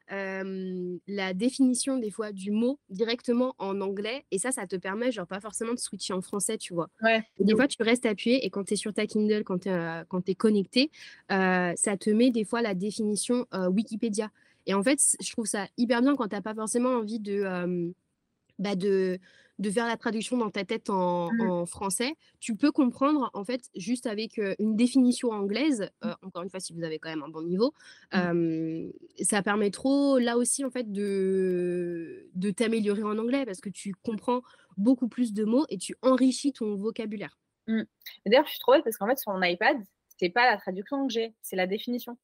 la définition des fois du mot directement en anglais et ça te permet genre pas forcément de switcher en français, tu vois. Des fois, tu restes appuyé et quand tu es sur ta Kindle, quand tu es connecté, ça te met des fois la définition Wikipédia. Et en fait, je trouve ça hyper bien quand tu n'as pas forcément envie de faire la traduction dans ta tête en français, tu peux comprendre en fait juste avec une définition anglaise, encore une fois si vous avez quand même un bon niveau, ça permet trop là aussi en fait de t'améliorer en anglais parce que tu comprends beaucoup plus de mots et tu enrichis ton vocabulaire. D'ailleurs je suis trop bête parce qu'en fait sur mon iPad, c'est pas la traduction que j'ai, c'est la définition.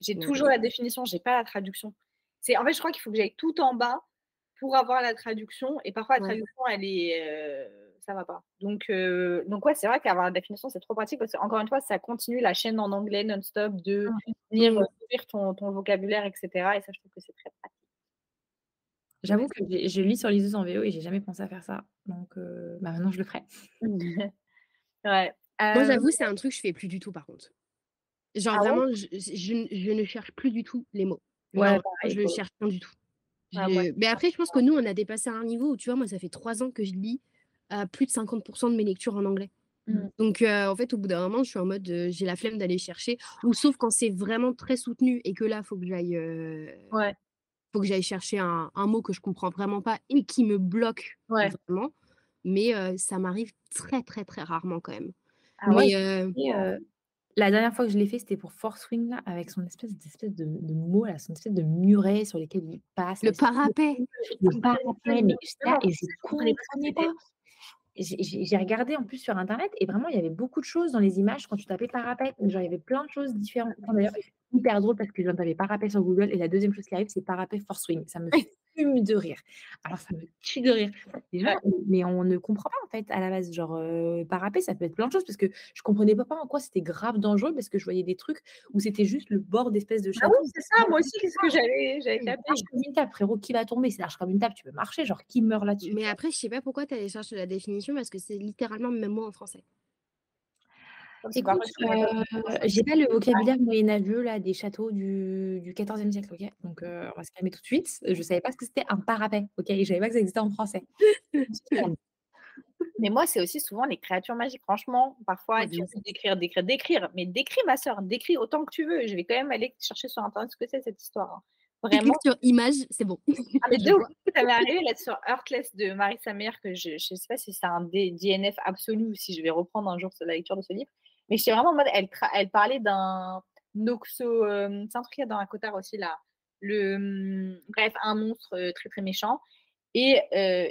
J'ai toujours la définition, j'ai pas la traduction. En fait je crois qu'il faut que j'aille tout en bas pour avoir la traduction, et parfois la traduction, elle est, ça va pas. Donc ouais, c'est vrai qu'avoir la définition, c'est trop pratique, parce que encore une fois, ça continue la chaîne en anglais non-stop de lire ton vocabulaire, etc. Et ça, je trouve que c'est très pratique. J'avoue que je lis sur liseuse en VO et j'ai jamais pensé à faire ça. Donc maintenant, je le ferai. Moi, j'avoue, c'est un truc que je fais plus du tout, par contre. Genre vraiment, je ne cherche plus du tout les mots. Ouais, je ne cherche rien du tout. Mais après, je pense que nous, on a dépassé un niveau où, tu vois, moi, ça fait 3 ans que je lis à plus de 50% de mes lectures en anglais. Donc en fait au bout d'un moment je suis en mode j'ai la flemme d'aller chercher, ou sauf quand c'est vraiment très soutenu et que là faut que j'aille faut que j'aille chercher un mot que je comprends vraiment pas et qui me bloque vraiment, mais ça m'arrive très rarement quand même. La dernière fois que je l'ai fait, c'était pour Force Wing, là, avec son espèce de mot, là, son espèce de muret sur lequel il passe. Le parapet. Le parapet, mais là, et je ne comprenais pas. J'ai regardé en plus sur Internet, et vraiment, il y avait beaucoup de choses dans les images quand tu tapais parapet. Genre, il y avait plein de choses différentes. Enfin, d'ailleurs, c'est hyper drôle parce que je viens de taper parapet sur Google, et la deuxième chose qui arrive, c'est parapet Force Wing. Ça me fume de rire. Alors, ça me tue de rire. Déjà, mais on ne comprend pas, en fait, à la base. Genre, parapet, ça peut être plein de choses, parce que je comprenais pas en quoi c'était grave dangereux, parce que je voyais des trucs où c'était juste le bord d'espèce de château. Ah oui, c'est ça, moi aussi, qu'est-ce que j'allais taper. Marche comme une table, frérot, qui va tomber? C'est large comme une table, tu peux marcher, genre, qui meurt là-dessus? Mais après, je sais pas pourquoi tu allais chercher la définition, parce que c'est littéralement le même mot en français. Écoute, j'ai pas le vocabulaire moyen-âgeux là, des châteaux du XIVe siècle, ok. Donc on va se calmer tout de suite. Je savais pas ce que c'était un parapet, ok. Je savais pas que ça existait en français. Mais moi, c'est aussi souvent les créatures magiques. Franchement, parfois, tu peux décrire. Mais décris, ma soeur, décris autant que tu veux. Je vais quand même aller chercher sur Internet ce que c'est cette histoire. Hein. Vraiment. Sur image, c'est bon. Ah, mais ça m'est arrivé là sur Heartless de Marie Sammer, que je ne sais pas si c'est un DNF absolu ou si je vais reprendre un jour la lecture de ce livre. Mais j'étais vraiment en mode, elle parlait d'un Noxo, c'est un truc qu'il y a dans un cotard aussi là, bref, un monstre très très méchant. Et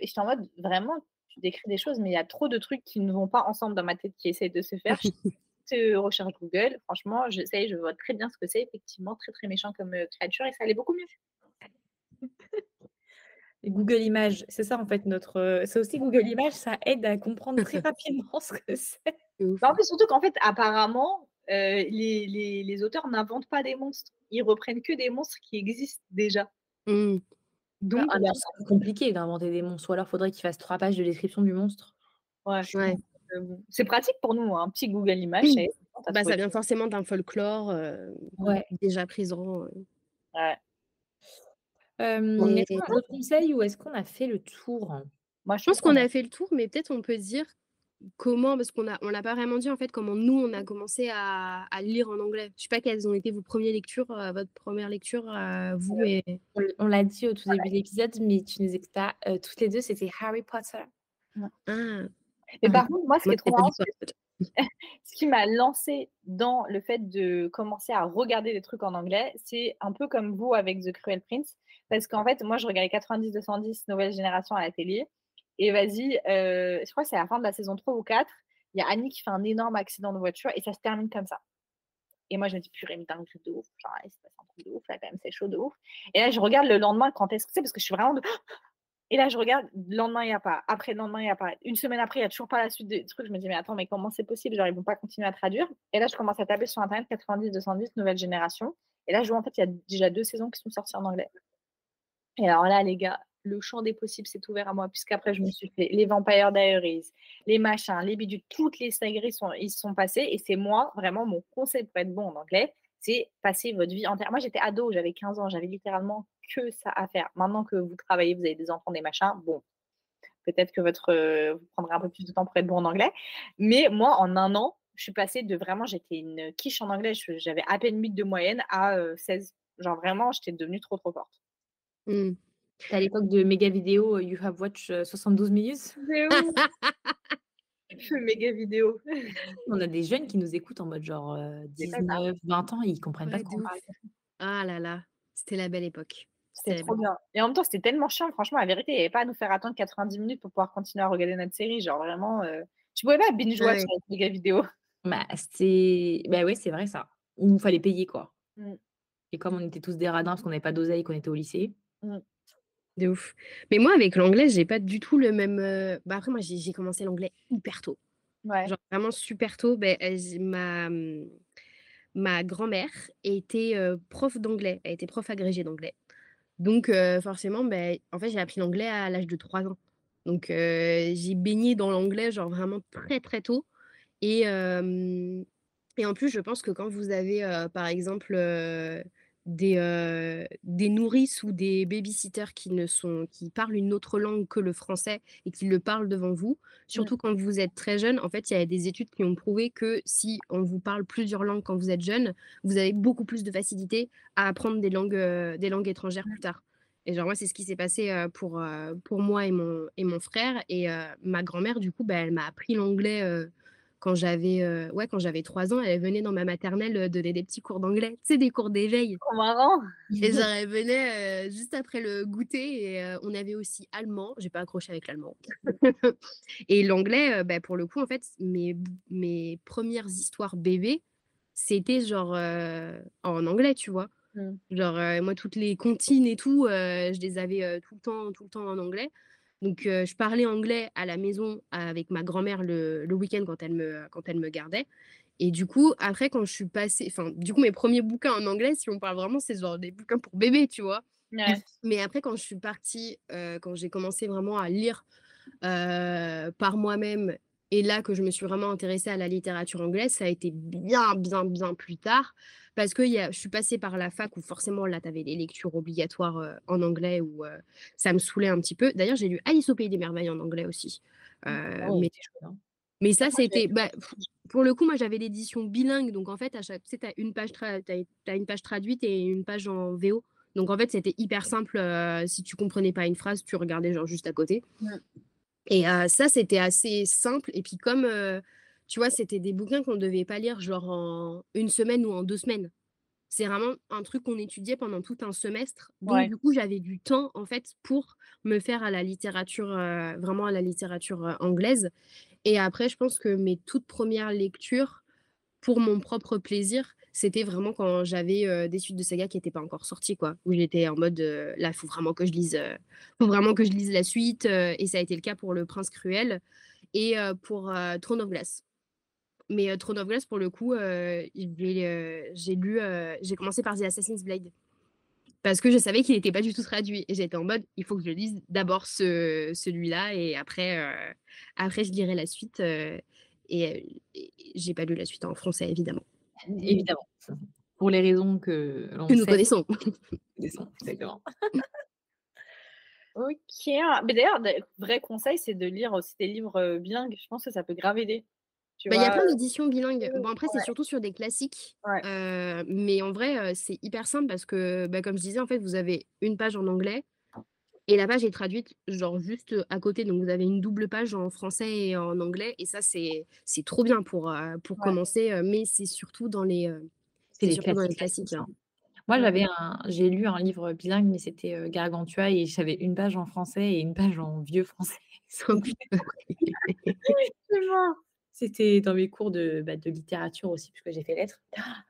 j'étais en mode, vraiment, tu décris des choses, mais il y a trop de trucs qui ne vont pas ensemble dans ma tête qui essayent de se faire. Je recherche Google, franchement, je vois très bien ce que c'est, effectivement, très très méchant comme créature, et ça allait beaucoup mieux. Google Images, c'est ça en fait c'est aussi Google Images, ça aide à comprendre très rapidement ce que c'est. Bah en fait, surtout qu'en fait, apparemment, les auteurs n'inventent pas des monstres. Ils reprennent que des monstres qui existent déjà. Donc, c'est compliqué d'inventer des monstres. Ou alors, il faudrait qu'ils fassent 3 pages de description du monstre. Ouais. C'est pratique pour nous, un petit Google Images. Ça vient forcément d'un folklore déjà présent. Ouais. Est-ce qu'on a d'autres conseils ou est-ce qu'on a fait le tour? Moi, je pense qu'on a fait le tour, mais peut-être on peut dire comment, parce qu'on l'a pas vraiment dit en fait, comment nous on a commencé à lire en anglais. Je sais pas quelles ont été votre première lecture, vous et... On l'a dit au tout début de l'épisode, mais tu nous expliques pas. Toutes les deux, c'était Harry Potter. Mais par contre, moi, ce qui est trop marrant, ce qui m'a lancée dans le fait de commencer à regarder des trucs en anglais, c'est un peu comme vous avec The Cruel Prince, parce qu'en fait, moi, je regardais 90-210 Nouvelle Génération à la télé, et vas-y, je crois que c'est à la fin de la saison 3 ou 4, il y a Annie qui fait un énorme accident de voiture, et ça se termine comme ça. Et moi, je me dis, purée, mais dingue de ouf, genre, il se passe un truc de ouf, là, quand même, c'est chaud de ouf. Et là, je regarde le lendemain quand est-ce que c'est, parce que je suis vraiment de... Et là, je regarde, le lendemain, il n'y a pas. Après, le lendemain, il n'y a pas. Une semaine après, il n'y a toujours pas la suite des trucs. Je me dis, mais attends, mais comment c'est possible? Genre, ils ne vont pas continuer à traduire. Et là, je commence à taper sur Internet 90-210, Nouvelle Génération. Et là, je vois, en fait, il y a déjà 2 saisons qui sont sorties en anglais. Et alors là, les gars, le champ des possibles s'est ouvert à moi, puisqu'après, je me suis fait les Vampire Diaries, les machins, les bidules, toutes les sagris, ils sont passés. Et c'est moi, vraiment, mon conseil pour être bon en anglais, c'est passer votre vie entière. Moi, j'étais ado, j'avais 15 ans, j'avais littéralement que ça à faire. Maintenant que vous travaillez, vous avez des enfants, des machins, bon, peut-être que vous prendrez un peu plus de temps pour être bon en anglais. Mais moi, en 1 an, je suis passée de vraiment, j'étais une quiche en anglais, j'avais à peine 8 de moyenne à 16. Genre vraiment, j'étais devenue trop, trop forte. À l'époque de méga vidéo, You Have Watched 72 minutes. C'est où méga vidéo. On a des jeunes qui nous écoutent en mode genre 19, 20 ans, ils comprennent pas de quoi on parle. Ah là là, c'était la belle époque. C'était trop bien. Et en même temps, c'était tellement chiant, franchement, la vérité, il n'y avait pas à nous faire attendre 90 minutes pour pouvoir continuer à regarder notre série. Genre vraiment, tu pouvais pas binge-watch sur méga vidéo. Bah ouais, c'est vrai ça. Il nous fallait payer quoi. Et comme on était tous des radins parce qu'on n'avait pas d'oseille, qu'on était au lycée. De ouf. Mais moi, avec l'anglais, j'ai pas du tout le même... Bah, après, moi, j'ai commencé l'anglais hyper tôt. Ouais. Genre vraiment super tôt. Bah, ma grand-mère était prof d'anglais. Elle était prof agrégée d'anglais. Donc, forcément, bah, en fait, j'ai appris l'anglais à l'âge de 3 ans. Donc, j'ai baigné dans l'anglais, genre vraiment très, très tôt. Et en plus, je pense que quand vous avez, par exemple... des nourrices ou des babysitters qui parlent une autre langue que le français et qui le parlent devant vous, surtout quand vous êtes très jeune. En fait, il y a des études qui ont prouvé que si on vous parle plusieurs langues quand vous êtes jeune, vous avez beaucoup plus de facilité à apprendre des langues étrangères plus tard. Et genre, moi, c'est ce qui s'est passé pour moi et mon frère. Et ma grand-mère, du coup, bah, elle m'a appris l'anglais quand j'avais 3 ans. Elle venait dans ma maternelle donner des petits cours d'anglais. Tu sais, des cours d'éveil. Trop marrant. Et genre, elle venait juste après le goûter. Et on avait aussi allemand. J'ai pas accroché avec l'allemand. Et l'anglais, bah, pour le coup, en fait, mes premières histoires bébés, c'était genre en anglais, tu vois. Genre moi toutes les comptines et tout je les avais tout le temps en anglais, donc je parlais anglais à la maison avec ma grand-mère le week-end quand elle me gardait. Et du coup après quand je suis passée, enfin du coup mes premiers bouquins en anglais, si on parle vraiment, c'est genre des bouquins pour bébé, tu vois. Ouais. Mais après quand je suis partie quand j'ai commencé vraiment à lire par moi-même, et là que je me suis vraiment intéressée à la littérature anglaise, ça a été bien plus tard, parce que je suis passée par la fac où forcément là, tu avais les lectures obligatoires en anglais, où ça me saoulait un petit peu. D'ailleurs, j'ai lu Alice au Pays des Merveilles en anglais aussi. Mais ça, c'était... Bah, pour le coup, moi, j'avais l'édition bilingue. Donc, en fait, tu as une page traduite et une page en VO. Donc, en fait, c'était hyper simple. Si tu comprenais pas une phrase, tu regardais genre juste à côté. Ouais. Et ça, c'était assez simple. Et puis comme, tu vois, c'était des bouquins qu'on ne devait pas lire genre en une semaine ou en 2 semaines. C'est vraiment un truc qu'on étudiait pendant tout un semestre. Donc, ouais. Du coup, j'avais du temps, en fait, pour me faire à la littérature, vraiment à la littérature anglaise. Et après, je pense que mes toutes premières lectures, pour mon propre plaisir, c'était vraiment quand j'avais des suites de sagas qui n'étaient pas encore sorties, quoi. Où j'étais en mode, là, il faut vraiment que je lise la suite. Et ça a été le cas pour Le Prince Cruel et pour Throne of Glass. Mais Throne of Glass, pour le coup, j'ai commencé par The Assassin's Blade. Parce que je savais qu'il n'était pas du tout traduit. Et j'étais en mode, il faut que je lise d'abord celui-là. Et après, je lirai la suite. Et j'ai pas lu la suite en français, évidemment. Évidemment, pour les raisons que nous connaissons. Exactement. Ok. Mais d'ailleurs, vrai conseil, c'est de lire aussi des livres bilingues. Je pense que ça peut grave aider. Il y a plein d'éditions bilingues. Bon, après, c'est surtout sur des classiques. Ouais. Mais en vrai, c'est hyper simple parce que, comme je disais, en fait, vous avez une page en anglais et la page est traduite genre juste à côté. Donc, vous avez une double page en français et en anglais. Et ça, c'est trop bien pour commencer. Mais c'est surtout dans les classiques. Hein. Moi, j'ai lu un livre bilingue, mais c'était Gargantua. Et j'avais une page en français et une page en vieux français. C'était dans mes cours de littérature aussi, puisque j'ai fait lettres.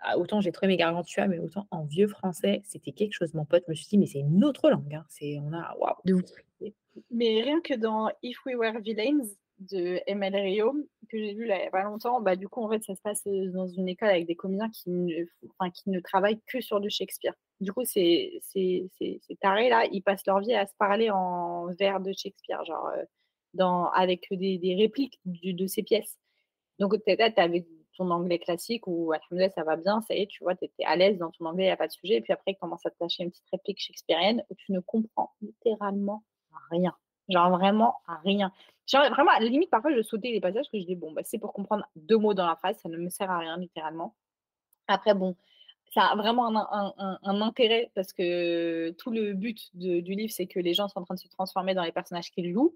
Ah, autant j'ai trouvé mes Gargantua, mais autant en vieux français, c'était quelque chose, mon pote. Je me suis dit, mais c'est une autre langue. Hein. Waouh, de ouf. Mais rien que dans If We Were Villains de ML Rio, que j'ai lu là, il n'y a pas longtemps, bah, du coup, en fait, ça se passe dans une école avec des comédiens qui ne travaillent que sur du Shakespeare. Du coup, ces tarés-là, ils passent leur vie à se parler en vers de Shakespeare, genre avec des répliques de ses pièces. Donc, tu es là, tu avais ton anglais classique où, alhamdoulilah, ça va bien, ça y est, tu vois, tu étais à l'aise dans ton anglais, il n'y a pas de sujet. Et puis après, tu commences à te lâcher une petite réplique shakespearienne où tu ne comprends littéralement rien. Genre vraiment rien. Genre vraiment, à la limite, parfois, je sautais les passages que je dis, bon, bah, c'est pour comprendre 2 mots dans la phrase, ça ne me sert à rien, littéralement. Après, bon, ça a vraiment un intérêt parce que tout le but du livre, c'est que les gens sont en train de se transformer dans les personnages qu'ils jouent.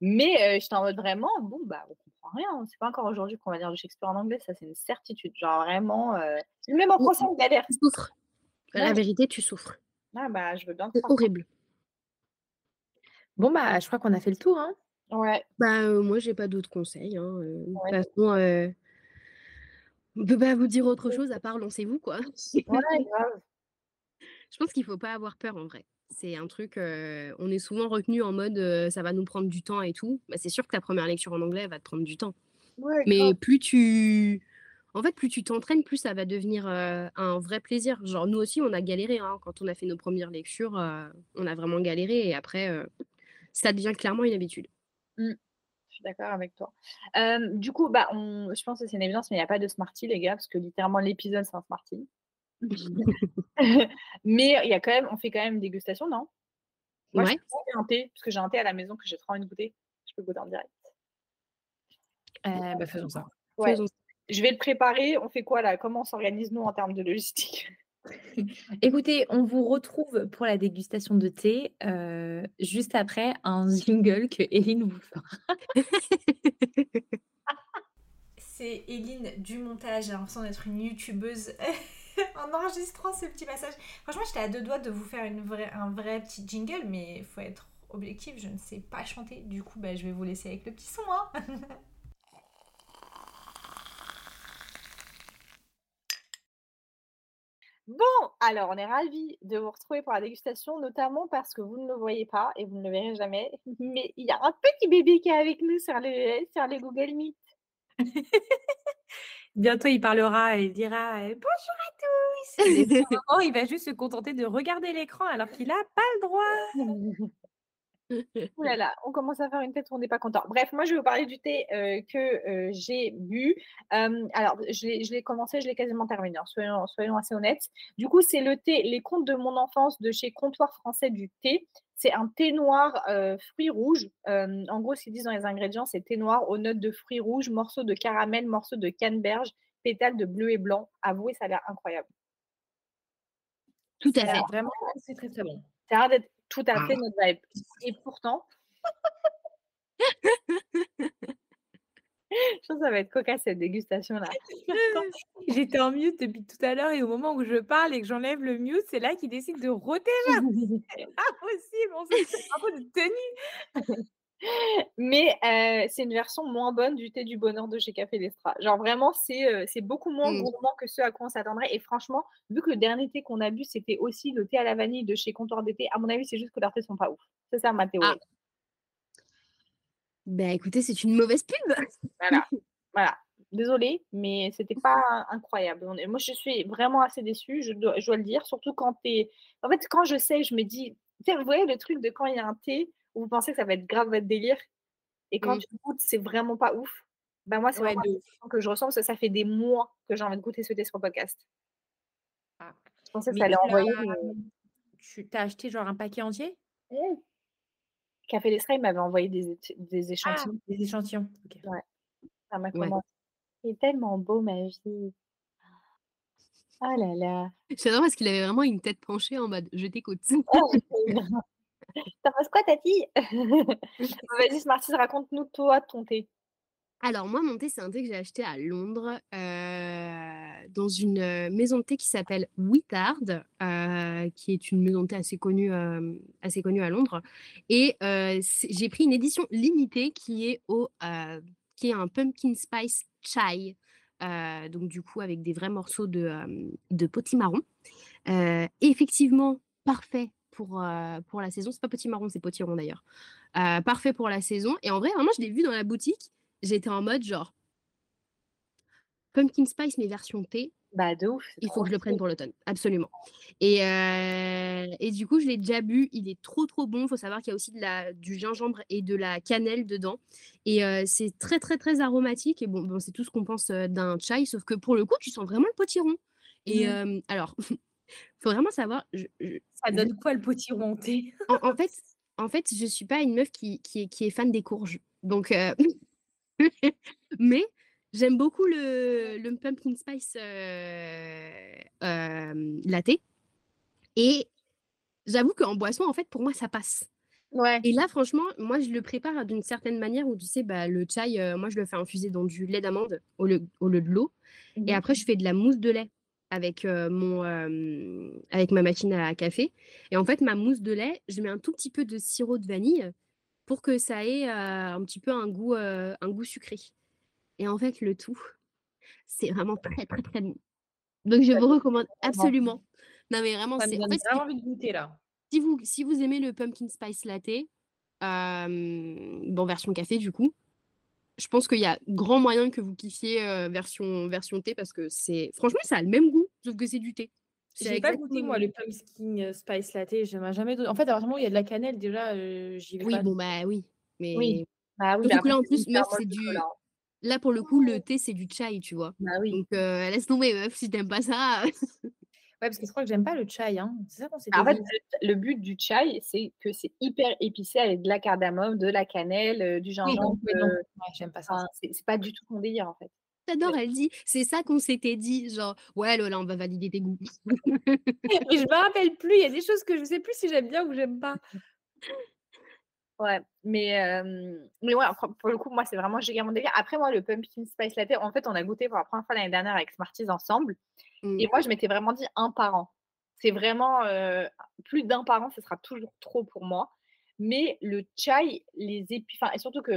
Mais j'étais en mode vraiment, bon, bah, on comprend rien. C'est pas encore aujourd'hui qu'on va lire du Shakespeare en anglais, ça, c'est une certitude. Genre vraiment, même en français, on galère. Tu souffres. La vérité, tu souffres. Ah, bah, je veux bien te croire. C'est horrible. Bon, bah, je crois qu'on a fait le tour. Hein. Ouais. Bah, moi, j'ai pas d'autres conseils. Hein. De toute façon, on peut pas vous dire autre chose à part lancez-vous, quoi. Ouais, grave. Je pense qu'il faut pas avoir peur en vrai. C'est un truc, on est souvent retenu en mode ça va nous prendre du temps et tout. Bah, c'est sûr que ta première lecture en anglais va te prendre du temps. Ouais, mais grave. Plus tu t'entraînes, plus ça va devenir un vrai plaisir. Genre nous aussi, on a galéré. Hein. Quand on a fait nos premières lectures, on a vraiment galéré. Et après, ça devient clairement une habitude. Mm. Je suis d'accord avec toi. Du coup, bah, je pense que c'est une évidence, mais il n'y a pas de Smartie, les gars, parce que littéralement, l'épisode, c'est un Smartie. Mais il y a quand même, on fait quand même une dégustation, non? Moi, ouais. Je peux un thé, parce que j'ai un thé à la maison que j'ai trop envie de goûter. Je peux goûter en direct. Bah, faisons ça. Ouais. Faisons ça. Je vais le préparer. On fait quoi là? Comment on s'organise nous en termes de logistique? Écoutez, on vous retrouve pour la dégustation de thé juste après un jingle que Éline vous fera. C'est Éline du montage. J'ai l'impression d'être une youtubeuse en enregistrant ce petit passage. Franchement, j'étais à deux doigts de vous faire un vrai petit jingle, mais il faut être objectif, je ne sais pas chanter. Du coup, bah, je vais vous laisser avec le petit son. Hein. Bon, alors on est ravis de vous retrouver pour la dégustation, notamment parce que vous ne le voyez pas et vous ne le verrez jamais, mais il y a un petit bébé qui est avec nous sur les Google Meet. Bientôt, il parlera et il dira « Bonjour à tous !» Et pour moment, il va juste se contenter de regarder l'écran alors qu'il n'a pas le droit. Ouh là là, on commence à faire une tête où on n'est pas content. Bref, moi je vais vous parler du thé que j'ai bu. Alors, je l'ai commencé, je l'ai quasiment terminé, hein, soyons assez honnêtes. Du coup, c'est le thé Les Contes de mon enfance de chez Comptoir français du thé. C'est un thé noir, fruits rouges. En gros, ce qu'ils disent dans les ingrédients, c'est thé noir aux notes de fruits rouges, morceaux de caramel, morceaux de canneberge, pétales de bleu et blanc. Avouez, ça a l'air incroyable. Tout à fait. Vraiment, c'est très très bon. Ça a l'air d'être tout à fait notre vibe. Et pourtant, je pense que ça va être cocasse cette dégustation-là. J'étais en mute depuis tout à l'heure et au moment où je parle et que j'enlève le mute, c'est là qu'il décide de roter. C'est impossible, on se fait un peu de tenue. Mais c'est une version moins bonne du thé du bonheur de chez Café Lestra. Genre vraiment, c'est beaucoup moins gourmand que ce à quoi on s'attendrait. Et franchement, vu que le dernier thé qu'on a bu, c'était aussi le thé à la vanille de chez Comptoir d'été, à mon avis, c'est juste que leurs thés sont pas ouf. C'est ça ma théorie. Bah écoutez, c'est une mauvaise pub. Voilà. Désolée, mais c'était pas incroyable. Moi, je suis vraiment assez déçue, je dois le dire. Surtout quand t'es... En fait, quand je sais, je me dis... Vous voyez le truc de quand il y a un thé... vous pensez que ça va être grave votre délire et quand tu goûtes c'est vraiment pas ouf, ben moi c'est vraiment la question que je ressens parce que ça fait des mois que j'ai envie de goûter ce thé sur le podcast. Je pensais que ça allait envoyer. Tu t'as acheté genre un paquet entier? Café Lestra il m'avait envoyé des échantillons. Des échantillons, okay. Ouais. Ça m'a commandé. C'est tellement beau ma vie. Ah là là. J'adore parce qu'il avait vraiment une tête penchée en mode je t'écoute. T'en penses quoi, Tati? Vas-y, Smarties, raconte-nous, toi, ton thé. Alors, moi, mon thé, c'est un thé que j'ai acheté à Londres dans une maison de thé qui s'appelle Whittard, qui est une maison de thé assez connue à Londres. Et j'ai pris une édition limitée qui est un pumpkin spice chai. Donc, du coup, avec des vrais morceaux de potimarron. Et effectivement, parfait. Pour la saison, c'est pas potimarron, c'est potiron d'ailleurs. Parfait pour la saison. Et en vrai, vraiment, je l'ai vu dans la boutique. J'étais en mode genre pumpkin spice, mais version thé. Bah de ouf. Il faut que je le prenne pour l'automne, absolument. Et du coup, je l'ai déjà bu. Il est trop trop bon. Il faut savoir qu'il y a aussi du gingembre et de la cannelle dedans. Et c'est très très très aromatique. Et bon, c'est tout ce qu'on pense d'un chai, sauf que pour le coup, tu sens vraiment le potiron. Et alors. Faut vraiment savoir. Ça donne quoi le potiron thé? En fait, je suis pas une meuf qui est fan des courges. Donc, mais j'aime beaucoup le pumpkin spice latte. Et j'avoue qu'en boisson, en fait, pour moi, ça passe. Ouais. Et là, franchement, moi, je le prépare d'une certaine manière où tu sais, bah, le chai, moi, je le fais infuser dans du lait d'amande au lieu de l'eau. Mmh. Et après, je fais de la mousse de lait. Avec ma machine à café. Et en fait, ma mousse de lait, je mets un tout petit peu de sirop de vanille pour que ça ait un petit peu un goût sucré. Et en fait, le tout, c'est vraiment très, très, très bon. Donc, je vous recommande absolument. Non, mais vraiment, c'est... En fait, j'ai envie de goûter, là. Si vous aimez le pumpkin spice latte, bon, version café, du coup, je pense qu'il y a grand moyen que vous kiffiez version thé parce que c'est... Franchement, ça a le même goût, sauf que c'est du thé. J'ai pas goûté, moi, le pumpkin spice latte. En fait, à il y a de la cannelle, déjà, j'y vais pas. Bon, bah oui. Mais... Oui. Bah, oui, donc là, en plus, meuf, c'est du... Là, pour le coup, le thé, c'est du chai, tu vois. Bah oui. Donc, laisse tomber, meuf, si t'aimes pas ça. Ouais, parce que je crois que j'aime pas le chai, hein. C'est ça qu'on s'est dit. En fait, le but du chai, c'est que c'est hyper épicé avec de la cardamome, de la cannelle, du gingembre. Oui, non, ouais, j'aime pas ça. Enfin, c'est pas du tout mon délire, en fait. J'adore, elle dit, c'est ça qu'on s'était dit, genre, ouais, Lola, on va valider tes goûts. Et je me rappelle plus, il y a des choses que je sais plus si j'aime bien ou que j'aime pas. Ouais, mais ouais, pour le coup, moi, c'est vraiment génial mon délire. Après, moi, le pumpkin spice latte, en fait, on a goûté pour la première fois l'année dernière avec Smarties ensemble. Mm. Et moi, je m'étais vraiment dit un par an. C'est vraiment, plus d'un par an, ce sera toujours trop pour moi. Mais le chai, les épices, et surtout que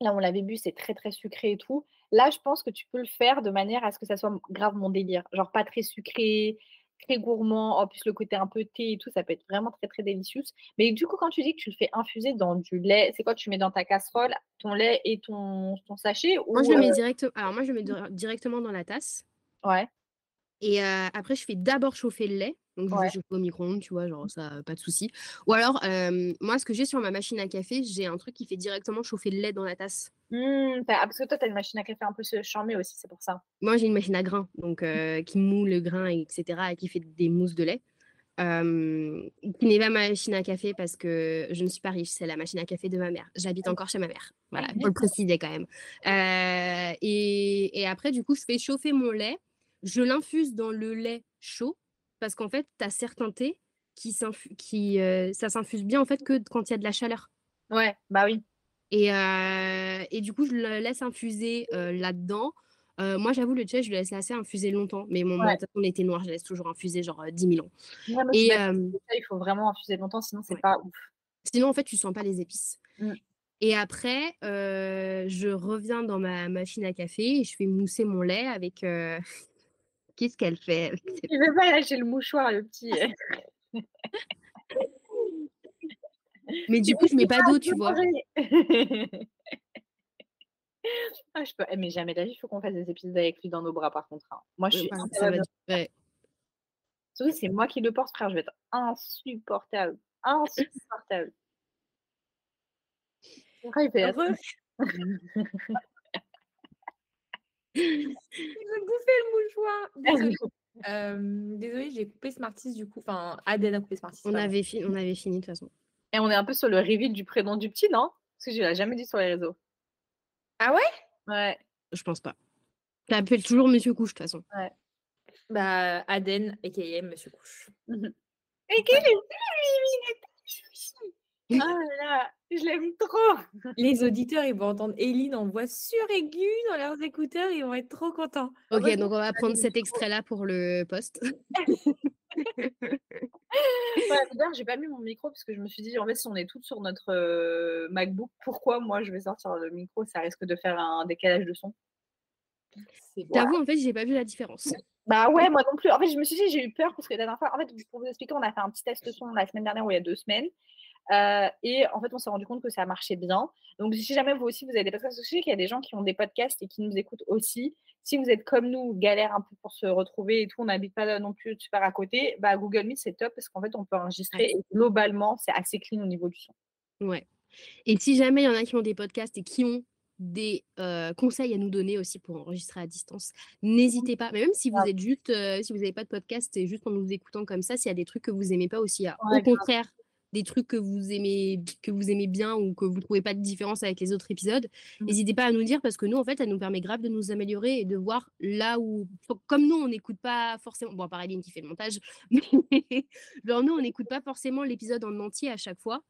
là, on l'avait bu, c'est très, très sucré et tout. Là, je pense que tu peux le faire de manière à ce que ça soit grave mon délire. Genre, pas très sucré, très gourmand, en plus le côté un peu thé et tout, ça peut être vraiment très très délicieux. Mais du coup, quand tu dis que tu le fais infuser dans du lait, c'est quoi, tu mets dans ta casserole ton lait et ton sachet ou... Moi, je le mets directement dans la tasse. Ouais. Et après, je fais d'abord chauffer le lait. Donc, je chauffe au micro-ondes, tu vois, genre ça, pas de souci. Ou alors, moi, ce que j'ai sur ma machine à café, j'ai un truc qui fait directement chauffer le lait dans la tasse. Parce que toi, tu as une machine à café un peu charmée aussi, c'est pour ça. Moi, j'ai une machine à grains, donc qui moule le grain, etc., et qui fait des mousses de lait. Qui n'est pas ma machine à café parce que je ne suis pas riche, c'est la machine à café de ma mère. J'habite encore chez ma mère, voilà, pour le préciser quand même. Et après, du coup, je fais chauffer mon lait, je l'infuse dans le lait chaud. Parce qu'en fait, tu as certains thés qui ça s'infuse bien en fait que quand il y a de la chaleur. Ouais, bah oui. Et du coup, je le laisse infuser là-dedans. Moi, j'avoue, le chai, je le laisse assez infuser longtemps. Mais mon mon été noir, je laisse toujours infuser genre 10 000 ans. Ouais, mais il faut vraiment infuser longtemps, sinon c'est pas ouf. Sinon, en fait, tu sens pas les épices. Mm. Et après, je reviens dans ma machine à café et je fais mousser mon lait avec... Qu'est-ce qu'elle fait? Il ne veut pas lâcher le mouchoir, le petit. Mais du coup, je ne mets pas d'eau, tu vois. Ah, je peux... Mais jamais d'avis, il faut qu'on fasse des épisodes avec lui dans nos bras, par contre. Hein. Moi, je suis incroyable. Surtout, c'est moi qui le porte, frère. Je vais être insupportable. Insupportable. Après, il fait heureux. Il veut bouffer le mouchoir. Désolée, j'ai coupé Smarties du coup. Enfin, Aden a coupé Smarties. On avait fini de toute façon. Et on est un peu sur le reveal du prénom du petit, non? Parce que je ne l'ai jamais dit sur les réseaux. Ah ouais? Ouais. Je pense pas. Tu appelles toujours Monsieur Couche de toute façon. Ouais. Bah, Aden et K.M. Monsieur Couche. Et quel est le... Ah là, je l'aime trop. Les auditeurs, ils vont entendre Éline en voix suraiguë dans leurs écouteurs, ils vont être trop contents. Ok, ouais, donc on va prendre cet extrait-là pour le post. D'ailleurs, j'ai pas mis mon micro parce que je me suis dit, en fait, si on est toutes sur notre MacBook, pourquoi moi je vais sortir le micro? Ça risque de faire un décalage de son. T'avoues, en fait, j'ai pas vu la différence. Bah ouais, moi non plus. En fait, je me suis dit, j'ai eu peur parce que la dernière fois, en fait, pour vous expliquer, on a fait un petit test son la semaine dernière ou il y a 2 semaines. Et en fait on s'est rendu compte que ça marchait bien, donc si jamais vous aussi vous avez des podcasts, je sais qu'il y a des gens qui ont des podcasts et qui nous écoutent aussi, si vous êtes comme nous, galère un peu pour se retrouver et tout, on n'habite pas non plus super à côté, bah Google Meet c'est top parce qu'en fait on peut enregistrer et globalement c'est assez clean au niveau du son. Ouais. Et si jamais il y en a qui ont des podcasts et qui ont des conseils à nous donner aussi pour enregistrer à distance, n'hésitez pas, mais même si vous êtes juste si vous n'avez pas de podcast et juste en nous écoutant comme ça, s'il y a des trucs que vous aimez pas aussi, au contraire des trucs que vous aimez bien ou que vous ne trouvez pas de différence avec les autres épisodes, n'hésitez pas à nous dire parce que nous, en fait, ça nous permet grave de nous améliorer et de voir là où... Comme nous, on n'écoute pas forcément... Bon, à part Éline qui fait le montage, mais genre nous, on n'écoute pas forcément l'épisode en entier à chaque fois.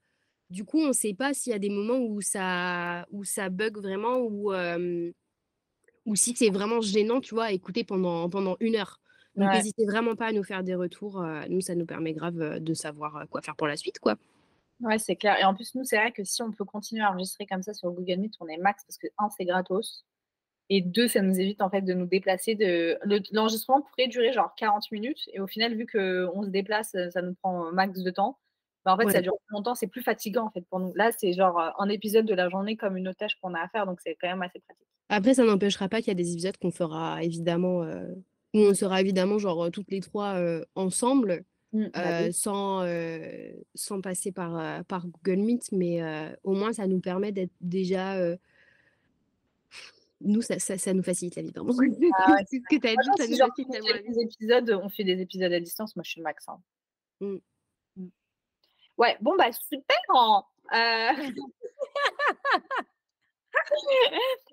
Du coup, on ne sait pas s'il y a des moments où ça bug vraiment ou si c'est vraiment gênant, tu vois, à écouter pendant 1 heure. Donc, n'hésitez vraiment pas à nous faire des retours. Nous, ça nous permet grave de savoir quoi faire pour la suite, quoi. Ouais, c'est clair. Et en plus, nous, c'est vrai que si on peut continuer à enregistrer comme ça sur Google Meet, on est max parce que, 1, c'est gratos. Et 2, ça nous évite, en fait, de nous déplacer. L'enregistrement pourrait durer, genre, 40 minutes. Et au final, vu qu'on se déplace, ça nous prend max de temps. Bah, en fait, ça dure longtemps. C'est plus fatigant, en fait, pour nous. Là, c'est genre un épisode de la journée comme une autre tâche qu'on a à faire. Donc, c'est quand même assez pratique. Après, ça n'empêchera pas qu'il y a des épisodes qu'on fera, évidemment... Où on sera évidemment genre toutes les 3 ensemble, sans passer par Google Meet, mais au moins ça nous permet d'être déjà nous, ça nous facilite la vie. Pardon. Ah ouais, ce que tu as dit, ça nous facilite la vie. On fait des épisodes à distance. Moi, je suis max. Hein. Mm. Mm. Ouais, bon, bah, super. Hein.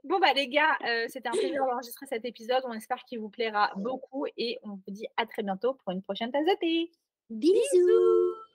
Bon, bah, les gars, c'était un plaisir d'enregistrer cet épisode. On espère qu'il vous plaira beaucoup et on vous dit à très bientôt pour une prochaine Tasse de thé. Bisous.